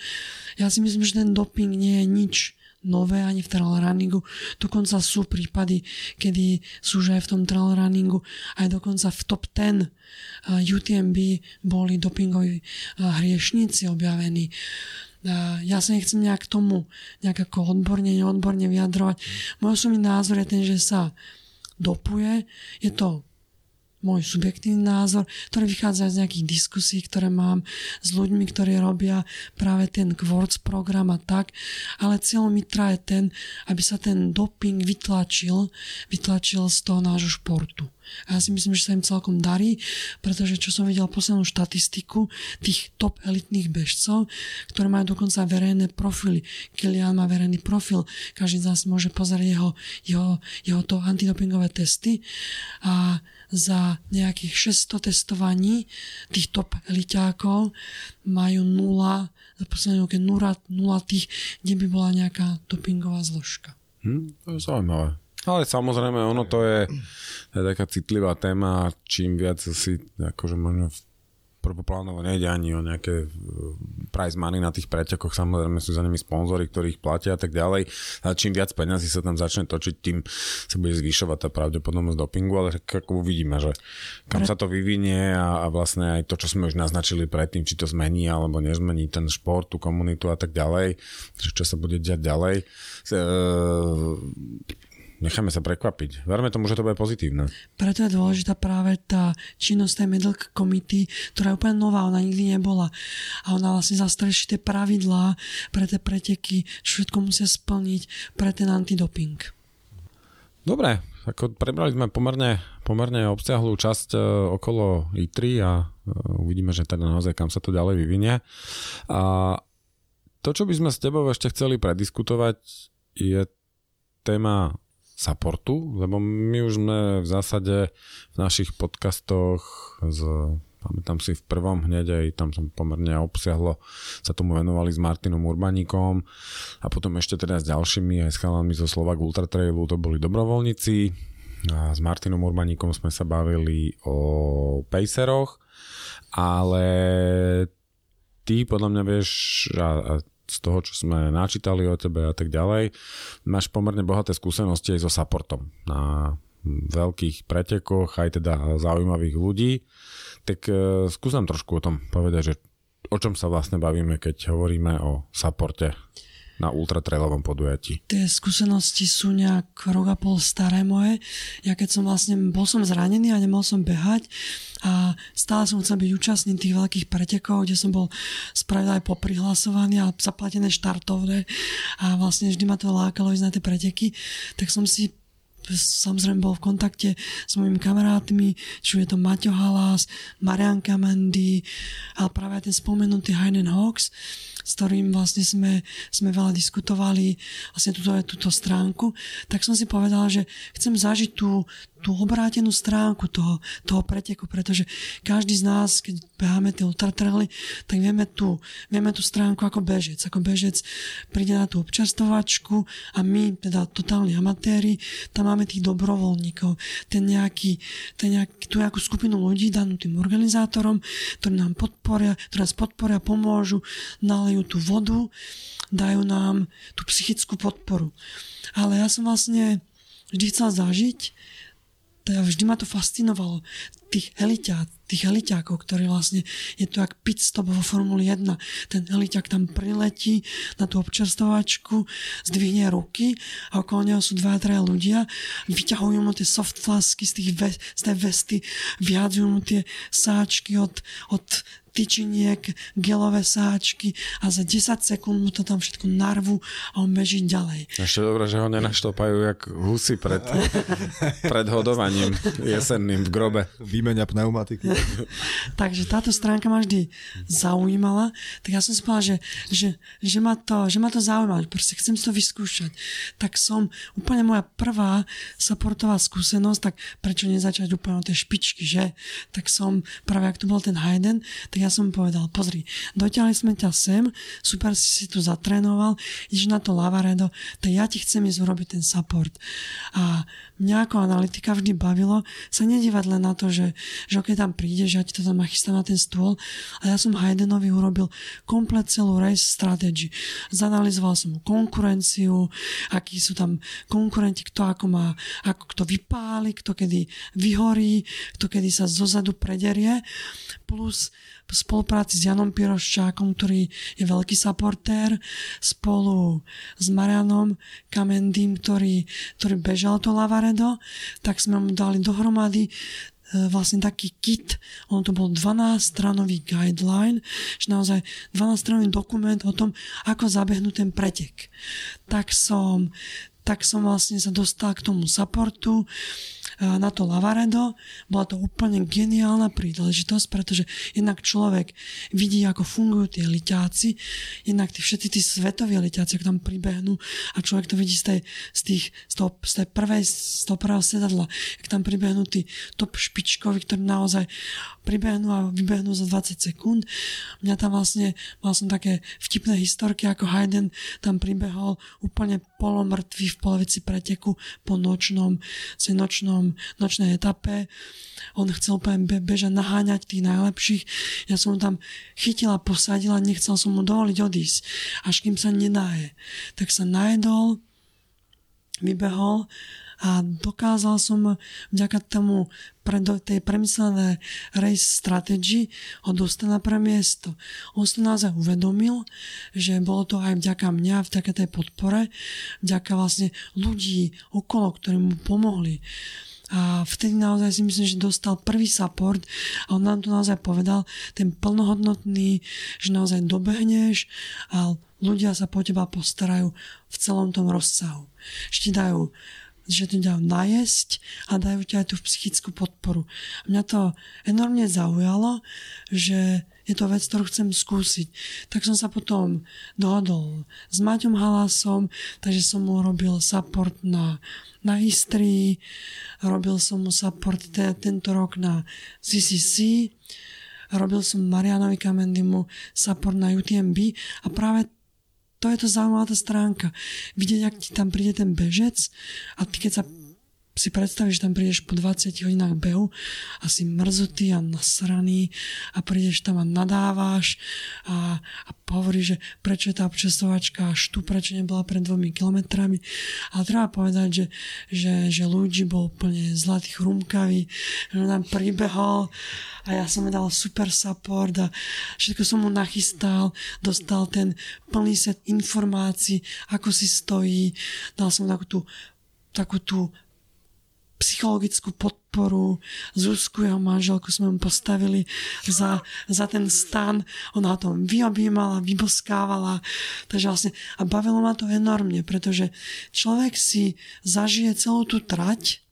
Ja si myslím, že ten doping nie je nič nové ani v trail runningu. Dokonca sú prípady, kedy sú že aj v tom trail runningu aj dokonca v top 10 UTMB boli dopingoví hriešníci objavení. Ja sa nechcem nejak tomu ako neodborne vyjadrovať. Môj osobný názor je ten, že sa dopuje. Je to môj subjektívny názor, ktorý vychádza z nejakých diskusí, ktoré mám s ľuďmi, ktorí robia práve ten Quartz program a tak, ale cieľom ITRA je ten, aby sa ten doping vytlačil z toho nášho športu. A ja si myslím, že sa im celkom darí, pretože čo som videl poslednú štatistiku tých top elitných bežcov, ktorí majú dokonca verejné profily. Kilian má verejný profil, každý z nás môže pozrieť jeho to antidopingové testy a za nejakých 600 testovaní tých top elitákov majú 0, za posledné roky 0 tých, kde by bola nejaká dopingová zložka. To je zaujímavé. Ale samozrejme, ono to je taká citlivá téma, čím viac si akože možno prvoplánovo nejde ani o nejaké prize money na tých pretekoch, samozrejme sú za nimi sponzori, ktorí ich platia a tak ďalej. A čím viac peňazí sa tam začne točiť, tým sa bude zvyšovať tá pravdepodobnosť dopingu, ale ako uvidíme, že kam sa to vyvinie a vlastne aj to, čo sme už naznačili predtým, či to zmení alebo nezmení ten šport, tú komunitu a tak ďalej, čo sa bude diať ďalej. Necháme sa prekvapiť. Verme tomu, že to bude pozitívne. Preto je dôležitá práve tá činnosť tej Medical Committee, ktorá je úplne nová, ona nikdy nebola. A ona vlastne zastreší tie pravidlá pre tie preteky, všetko musia splniť pre ten antidoping. Dobre, Ako prebrali sme pomerne obsiahlú časť okolo I3 a uvidíme, že teda naozaj kam sa to ďalej vyvinie. A to, čo by sme s tebou ešte chceli prediskutovať, je téma supportu, lebo my už sme v zásade v našich podcastoch pamätám si v prvom hneď, aj tam som pomerne obsiahlo, sa tomu venovali s Martinom Urbaníkom a potom ešte teda s ďalšími aj s chalanmi zo Slovak Ultra Trailu, to boli dobrovoľníci. A s Martinom Urbaníkom sme sa bavili o paceroch, ale ty podľa mňa vieš a z toho, čo sme načítali o tebe a tak ďalej, máš pomerne bohaté skúsenosti aj so supportom na veľkých pretekoch, aj teda zaujímavých ľudí. Tak skús nám trošku o tom povedať, že o čom sa vlastne bavíme, keď hovoríme o supporte na ultratrailovom podujatí. Tie skúsenosti sú nejak rok a pol staré moje. Ja keď som vlastne, bol som zranený a nemohol som behať a stále som chcel byť účastný tých veľkých pretekov, kde som bol spravidla aj poprihlasovaný a zaplatené štartovné a vlastne vždy ma to lákalo ísť na tie preteky. Tak som si samozrejme bol v kontakte s mojimi kamarátmi, či je to Maťo Halás, Marian Kamendy, ale práve ten spomenutý Hayden Hawks, s ktorým vlastne sme veľa diskutovali vlastne túto stránku, tak som si povedal, že chcem zažiť tú obrátenú stránku toho preteku, pretože každý z nás, keď beháme tie ultratraily, tak vieme tú stránku ako bežec. Ako bežec príde na tú občerstvovačku a my, teda totálni amatéri, tam máme tých dobrovoľníkov. Tú nejakú skupinu ľudí danú tým organizátorom, ktorí nám podporia, ktorí nás podporia, pomôžu, nalejú tú vodu, dajú nám tú psychickú podporu. Ale ja som vlastne vždy chcel zažiť, teda vždy ma to fascinovalo, tých eliťákov, ktorí vlastne, je to jak pit stop vo Formule 1, ten eliťák tam priletí na tú občerstvovačku, zdvihne ruky a okolo neho sú dva, traja ľudia, vyťahujú mu tie soft flasky z tej vesty, vyhádzujú mu tie sáčky od tyčiniek, gelové sáčky a za 10 sekúnd mu to tam všetko narvu a on beží ďalej. Ešte dobré, že ho nenaštopajú jak husy pred hodovaním jesenným v grobe. Výmenia pneumatiky. Takže táto stránka ma vždy zaujímala, tak ja som si povedala, že ma to zaujíma, proste chcem si to vyskúšať. Tak som úplne moja prvá supportová skúsenosť, tak prečo nezačať úplne tie špičky, že? Tak som práve, ak to bol ten Hayden, tak ja som povedal, pozri, dotiahli sme ťa sem, super si tu zatrénoval, ideš na to Lavaredo, tak ja ti chcem ísť urobiť ten support. A mňa ako analytika vždy bavilo sa nedívať len na to, že keď tam prídeš, ja ti to tam chystám na ten stôl, a ja som Haydenovi urobil komplet celú race strategy. Zanalizoval som mu konkurenciu, akí sú tam konkurenti, kto ako má, ako kto vypáli, kto kedy vyhorí, kto kedy sa zozadu prederie, plus v spolupráci s Janom Piroščákom, ktorý je veľký supportér, spolu s Marianom Kamendym, ktorý bežal to Lavaredo, tak sme mu dali dohromady vlastne taký kit, on to bol 12-stranový guideline, že naozaj 12-stranový dokument o tom, ako zabehnú ten pretek. Tak som vlastne sa dostal k tomu supportu na to Lavaredo. Bola to úplne geniálna príležitosť, pretože jednak človek vidí, ako fungujú tie liťáci, jednak všetci tí svetoví liťáci, ako tam pribehnú a človek to vidí z toho prvého sedadla, ako tam pribehnú tí top špičkovi, ktorí naozaj pribehnú a vybehnú za 20 sekúnd. Mňa tam vlastne, mal som také vtipné historky, ako Hayden tam pribehol úplne polomrtvý v polovici preteku po nočnej etape. On chcel úplne bežať, naháňať tých najlepších. Ja som ho tam chytila, posadila, nechcel som mu dovoliť odísť, až kým sa nenáje. Tak sa najedol, vybehol a dokázal som vďaka tomu tej premyslené race strategy ho dostal na prvé miesto. On sa naozaj uvedomil, že bolo to aj vďaka mňa, vďaka tej podpore, vďaka vlastne ľudí okolo, ktorí mu pomohli. A vtedy naozaj si myslím, že dostal prvý support a on nám to naozaj povedal, ten plnohodnotný, že naozaj dobehneš a ľudia sa po teba postarajú v celom tom rozsahu. Ešte dajú že to ťa najesť a dajú ťa aj tú psychickú podporu. Mňa to enormne zaujalo, že je to vec, ktorú chcem skúsiť. Tak som sa potom dohodol s Maťom Halásom, takže som mu robil support na Istrii, robil som mu support tento rok na CCC, robil som Marianovi Kamendymu support na UTMB a práve to je to zaujímavá tá stránka. Vidieť, ak ti tam príde ten bežec a ty keď sa si predstavíš, že tam prídeš po 20 hodinách behu a si mrzutý a nasraný a prídeš tam a nadávaš a hovoríš, že prečo je tá občastovačka až tu, prečo nebola pred 2 kilometrami. Ale treba povedať, že ľudí bol úplne zlatých rumkavý, že tam pribehol a ja som mu dal super support a všetko som mu nachystal, dostal ten plný set informácií, ako si stojí, dal som mu takú tú psychologickú podporu. Zuzku, jeho manželku, sme mu postavili za ten stan. Ona o tom vyobjímala, vyboskávala. Takže vlastne, a bavilo ma to enormne, pretože človek si zažije celú tú trať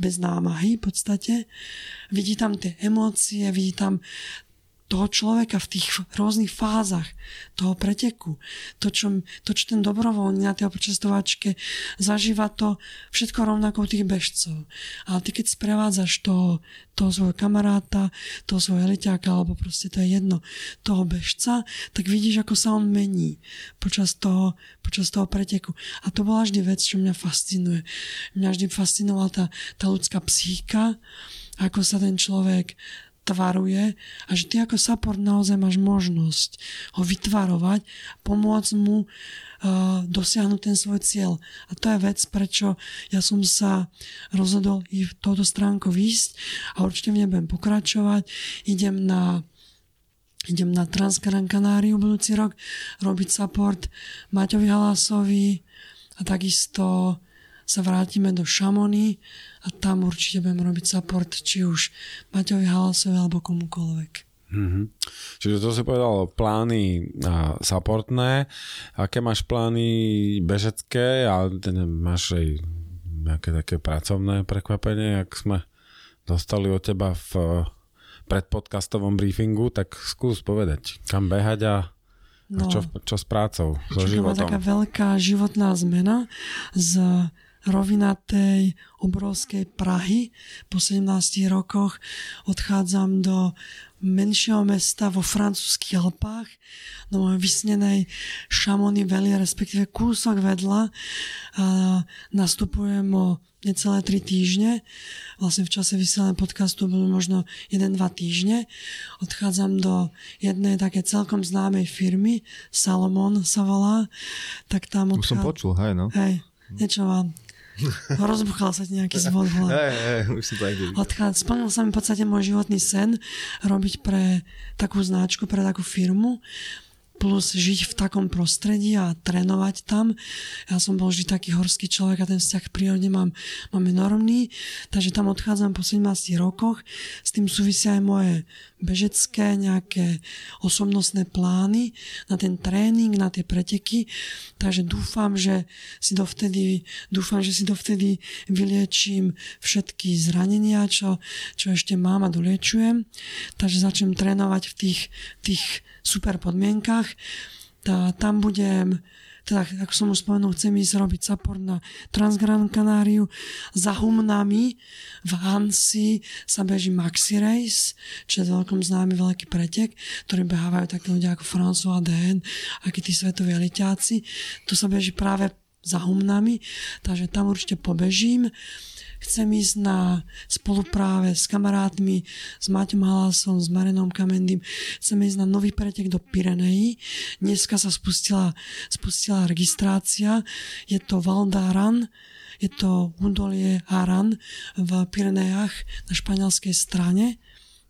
bez námahy v podstate. Vidí tam tie emócie, vidí tam toho človeka v tých rôznych fázach toho preteku. To, čo ten dobrovoľník na tej občastovačke zažíva, to všetko rovnako tých bežcov. Ale ty, keď sprevádzaš toho svojho kamaráta, toho svojho eliťáka, alebo proste to je jedno, toho bežca, tak vidíš, ako sa on mení počas toho preteku. A to bola vždy vec, čo mňa fascinuje. Mňa vždy fascinovala tá ľudská psychika, ako sa ten človek tvaruje a že ty ako support naozaj máš možnosť ho vytvarovať, pomôcť mu dosiahnuť ten svoj cieľ. A to je vec, prečo ja som sa rozhodol i v touto stránku ísť a určite v nej budem pokračovať. Idem na Transgran Kanáriu budúci rok robiť support Maťovi Halásovi a takisto sa vrátime do Chamonix a tam určite budem robiť support či už Maťovi Halásovi alebo komukoľvek. Mm-hmm. Čiže to si povedal plány supportné. Aké máš plány bežecké a máš aj nejaké také pracovné prekvapenie, ak sme dostali od teba v predpodcastovom briefingu, tak skús povedať, kam behať a čo s prácou, so životom. Taká veľká životná zmena z rovinatej obrovskej Prahy. Po 17 rokoch odchádzam do menšieho mesta vo francúzskych Alpách, do mojej vysnenej Chamonix Valley, respektíve kúsok vedľa. Nastupujem o necelé 3 týždne. Vlastne v čase vysielania podcastu bolo možno 1-2 týždne. Odchádzam do jednej také celkom známej firmy, Salomon sa volá. Tak tam už som počul, hej no. Hej, niečo vám. Rozbuchal sa ti nejaký zvon v hlave. Splnil sa mi v podstate môj životný sen robiť pre takú značku, pre takú firmu, plus žiť v takom prostredí a trénovať tam. Ja som bol vždy taký horský človek a ten vzťah k prírode mám enormný, takže tam odchádzam po 17 rokoch. S tým súvisia aj moje bežecké, nejaké osobnostné plány na ten tréning, na tie preteky. Takže dúfam, že si dovtedy vyliečím všetky zranenia, čo ešte mám a doliečujem. Takže začnem trénovať v tých super podmienkach. Tam budem, teda, ako som už spomenul, chcem ísť robiť support na Transgran Kanáriu. Za humnami v Hansi sa beží Maxi Race, čo je veľkom známy veľký pretek, ktorý behávajú takí ľudia ako François Dehn, akí tí svetoví eliťáci. To sa beží práve za humnami, takže tam určite pobežím. Chcem ísť na spolupráve s kamarátmi, s Maťom Halásom, s Marianom Kamendym. Chcem ísť na nový pretek do Pirenejí. Dneska sa spustila registrácia. Je to Valdaran, je to údolie Aran v Pirenejach na španielskej strane.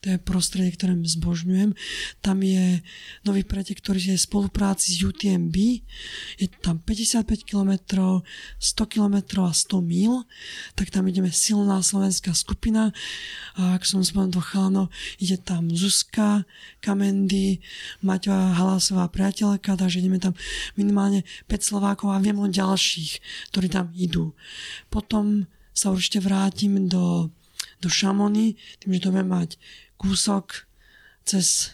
To je prostredie, ktoré zbožňujem. Tam je nový pretek, ktorý je v spolupráci s UTMB. Je tam 55 km, 100 km a 100 mil. Tak tam ideme silná slovenská skupina. A ak som spomenul chalano, ide tam Zuzka, Kamendy, Maťo Halásová priateľka, takže ideme tam minimálne 5 Slovákov a viem o ďalších, ktorí tam idú. Potom sa určite vrátim do Chamonix, tým, že to budem mať kúsok cez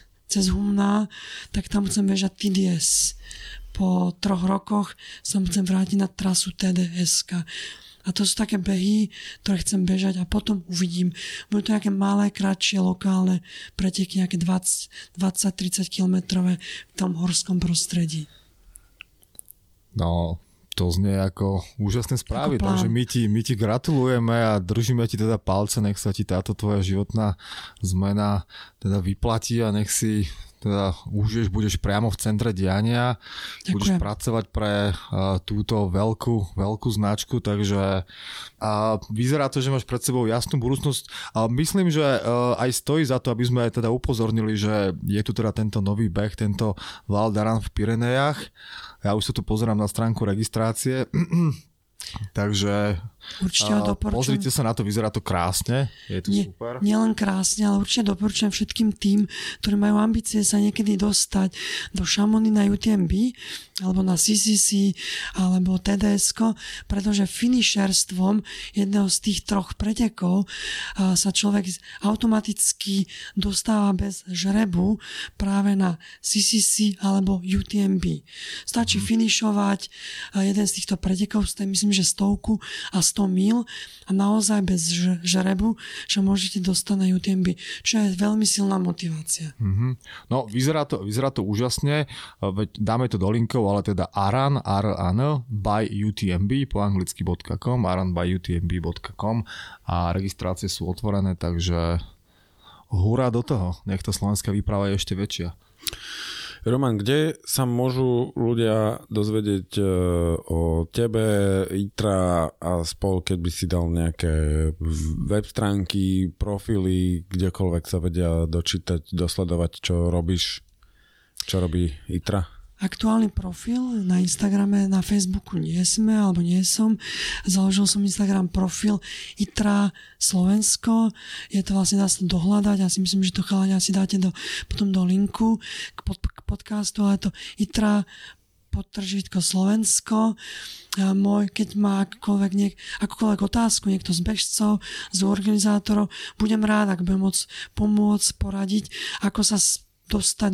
Humná, tak tam chcem bežať TDS. Po 3 rokoch sa chcem vrátiť na trasu TDS. A to sú také behy, ktoré chcem bežať a potom uvidím. Budú to nejaké malé, kratšie, lokálne preteky, nejaké 20-30 kilometrové v tom horskom prostredí. No, to znie ako úžasné správy, ako takže my ti gratulujeme a držíme ti teda palce, nech sa ti táto tvoja životná zmena teda vyplatí a nech si teda užiješ, budeš priamo v centre diania. Ďakujem. Budeš pracovať pre túto veľkú značku, takže vyzerá to, že máš pred sebou jasnú budúcnosť a myslím, že aj stojí za to, aby sme teda upozornili, že je tu teda tento nový beh, tento Val d'Aran v Pirenejach. Ja už sa tu pozerám na stránku registrácie. Takže pozrite sa na to, vyzerá to krásne. Je to super. Nielen krásne, ale určite doporučujem všetkým tým, ktorí majú ambície sa niekedy dostať do Chamonix na UTMB, alebo na CCC, alebo TDS, pretože finišerstvom jedného z tých 3 pretekov sa človek automaticky dostáva bez žrebu práve na CCC alebo UTMB. Stačí finišovať jeden z týchto pretekov, myslím, že 100 a 100 mil a naozaj bez žrebu, že môžete dostať na UTMB, čo je veľmi silná motivácia. Mm-hmm. No, vyzerá to úžasne, dáme to do linkov, ale teda aran by UTMB po anglicky.com, aranbyutmb.com a registrácie sú otvorené, takže hurá do toho, nech tá slovenská výprava je ešte väčšia. Roman, kde sa môžu ľudia dozvedieť o tebe, ITRA a spol, keď by si dal nejaké web stránky, profily, kdekoľvek sa vedia dočítať, dosledovať, čo robíš, čo robí ITRA? Aktuálny profil na Instagrame, na Facebooku nie som. Založil som Instagram profil ITRA Slovensko. Je to vlastne, dá sa dohľadať. Ja si myslím, že to chalani asi dáte potom do linku k podcastu, ale to ITRA _ Slovensko. Keď má akúkoľvek otázku, niekto z bežcov, z organizátorov, budem rád, ak budem môcť pomôcť, poradiť, ako sa dostať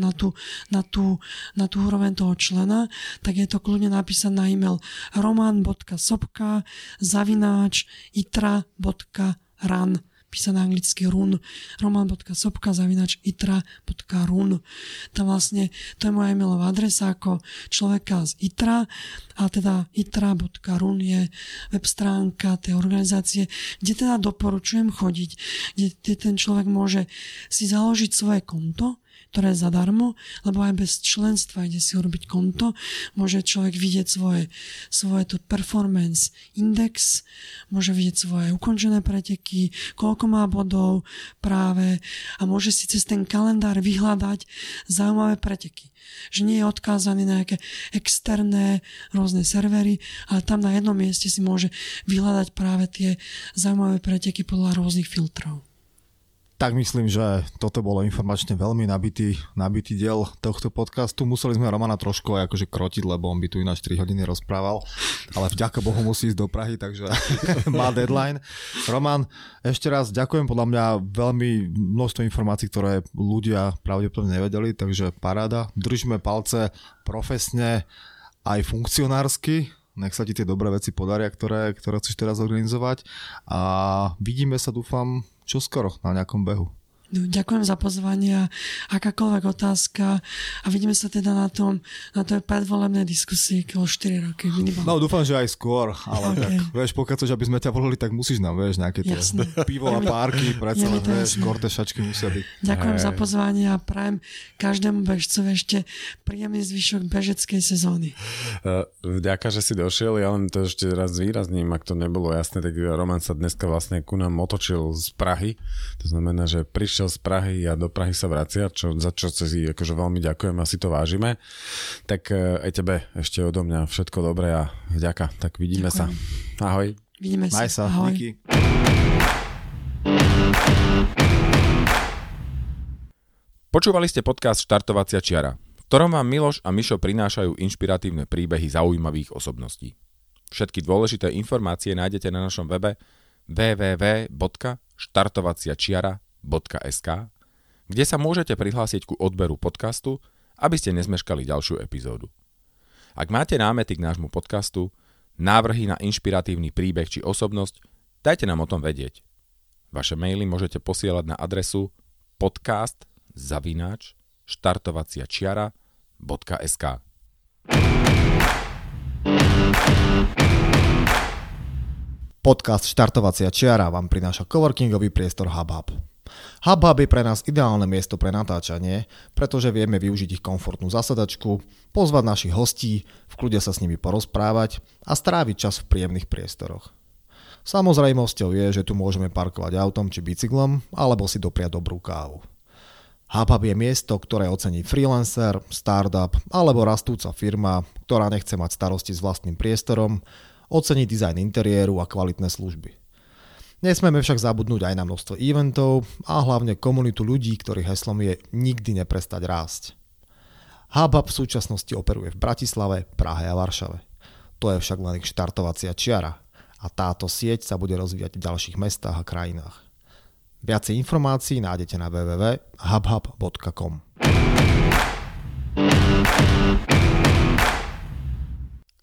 na tú úroveň toho člena, tak je to kľudne napísať na e-mail roman.sopka@itra.run, písať na anglicky run, roman.sopka@itra.run. Tam vlastne to je moja e-mailová adresa ako človeka z ITRA, a teda itra.run je web stránka tej organizácie, kde teda doporučujem chodiť, kde ten človek môže si založiť svoje konto, ktoré je zadarmo, lebo aj bez členstva ide si urobiť konto. Môže človek vidieť svoje performance index, môže vidieť svoje ukončené preteky, koľko má bodov práve a môže si cez ten kalendár vyhľadať zaujímavé preteky. Že nie je odkázaný na nejaké externé rôzne servery, ale tam na jednom mieste si môže vyhľadať práve tie zaujímavé preteky podľa rôznych filtrov. Tak myslím, že toto bolo informačne veľmi nabitý diel tohto podcastu. Museli sme Romana trošku akože krotiť, lebo on by tu ináč 3 hodiny rozprával, ale vďaka Bohu musí ísť do Prahy, takže má deadline. Roman, ešte raz ďakujem, podľa mňa veľmi množstvo informácií, ktoré ľudia pravdepodobne nevedeli, takže paráda. Držíme palce profesne aj funkcionársky. Nech sa ti tie dobré veci podaria, ktoré chceš teraz organizovať. A vidíme sa, dúfam, čoskoro na nejakom behu. Ďakujem za pozvanie, akákoľvek otázka a vidíme sa teda na tej predvolebnej diskusii o 4 roky minimálne. No dúfam, že aj skôr, ale okay. Tak vieš, pokiaľ chceš, aby sme ťa volili, tak musíš nám, vieš, nejaké pivo a párky, predsa len, vieš, kortešačky musia byť. Ďakujem za pozvanie a prajem každému bežcovi ešte príjemný zvyšok bežeckej sezóny. Vďaka, že si došiel, ja len to ešte raz zvýrazním, ak to nebolo jasné, tak Roman sa dneska vlastne ku nám otočil z Prahy, to znamená, že prišiel prišiel z Prahy a do Prahy sa vracia, za čo si akože veľmi ďakujem a si to vážime. Tak aj tebe ešte odo mňa všetko dobré a vďaka. Tak vidíme ďakujem. Sa. Ahoj. Vidíme sa. Maj sa. Ahoj. Díky. Počúvali ste podcast Štartovacia čiara, v ktorom vám Miloš a Mišo prinášajú inšpiratívne príbehy zaujímavých osobností. Všetky dôležité informácie nájdete na našom webe www.štartovaciačiara.sk, kde sa môžete prihlásiť ku odberu podcastu, aby ste nezmeškali ďalšiu epizódu. Ak máte námety k nášmu podcastu, návrhy na inšpiratívny príbeh či osobnosť, dajte nám o tom vedieť. Vaše maily môžete posielať na adresu podcast@štartovaciačiara.sk. Podcast Štartovacia čiara vám prináša coworkingový priestor HubHub. HubHub je pre nás ideálne miesto pre natáčanie, pretože vieme využiť ich komfortnú zasadačku, pozvať našich hostí, v kľude sa s nimi porozprávať a stráviť čas v príjemných priestoroch. Samozrejmosťou je, že tu môžeme parkovať autom či bicyklom, alebo si dopriať dobrú kávu. HubHub je miesto, ktoré ocení freelancer, startup alebo rastúca firma, ktorá nechce mať starosti s vlastným priestorom, oceniť dizajn interiéru a kvalitné služby. Nesmieme však zabudnúť aj na množstvo eventov a hlavne komunitu ľudí, ktorých heslom je nikdy neprestať rásť. HubHub v súčasnosti operuje v Bratislave, Prahe a Varšave. To je však len ich štartovacia čiara a táto sieť sa bude rozvíjať v ďalších mestách a krajinách. Viacej informácií nájdete na www.hubhub.com.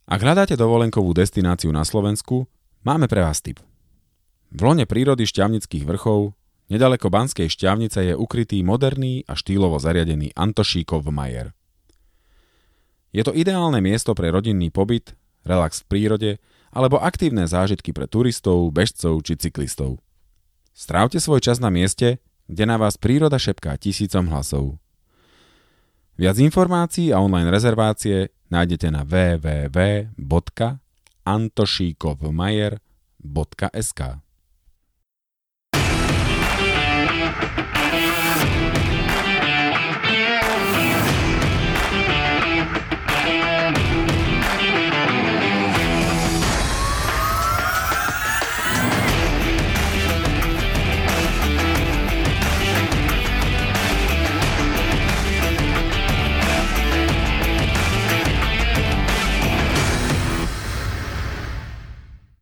Ak hľadáte dovolenkovú destináciu na Slovensku, máme pre vás tip. V lone prírody Štiavnických vrchov, nedaleko Banskej Štiavnice, je ukrytý moderný a štýlovo zariadený Antošíkov majer. Je to ideálne miesto pre rodinný pobyt, relax v prírode alebo aktívne zážitky pre turistov, bežcov či cyklistov. Strávte svoj čas na mieste, kde na vás príroda šepká tisícom hlasov. Viac informácií a online rezervácie nájdete na www.antošíkovmajer.sk.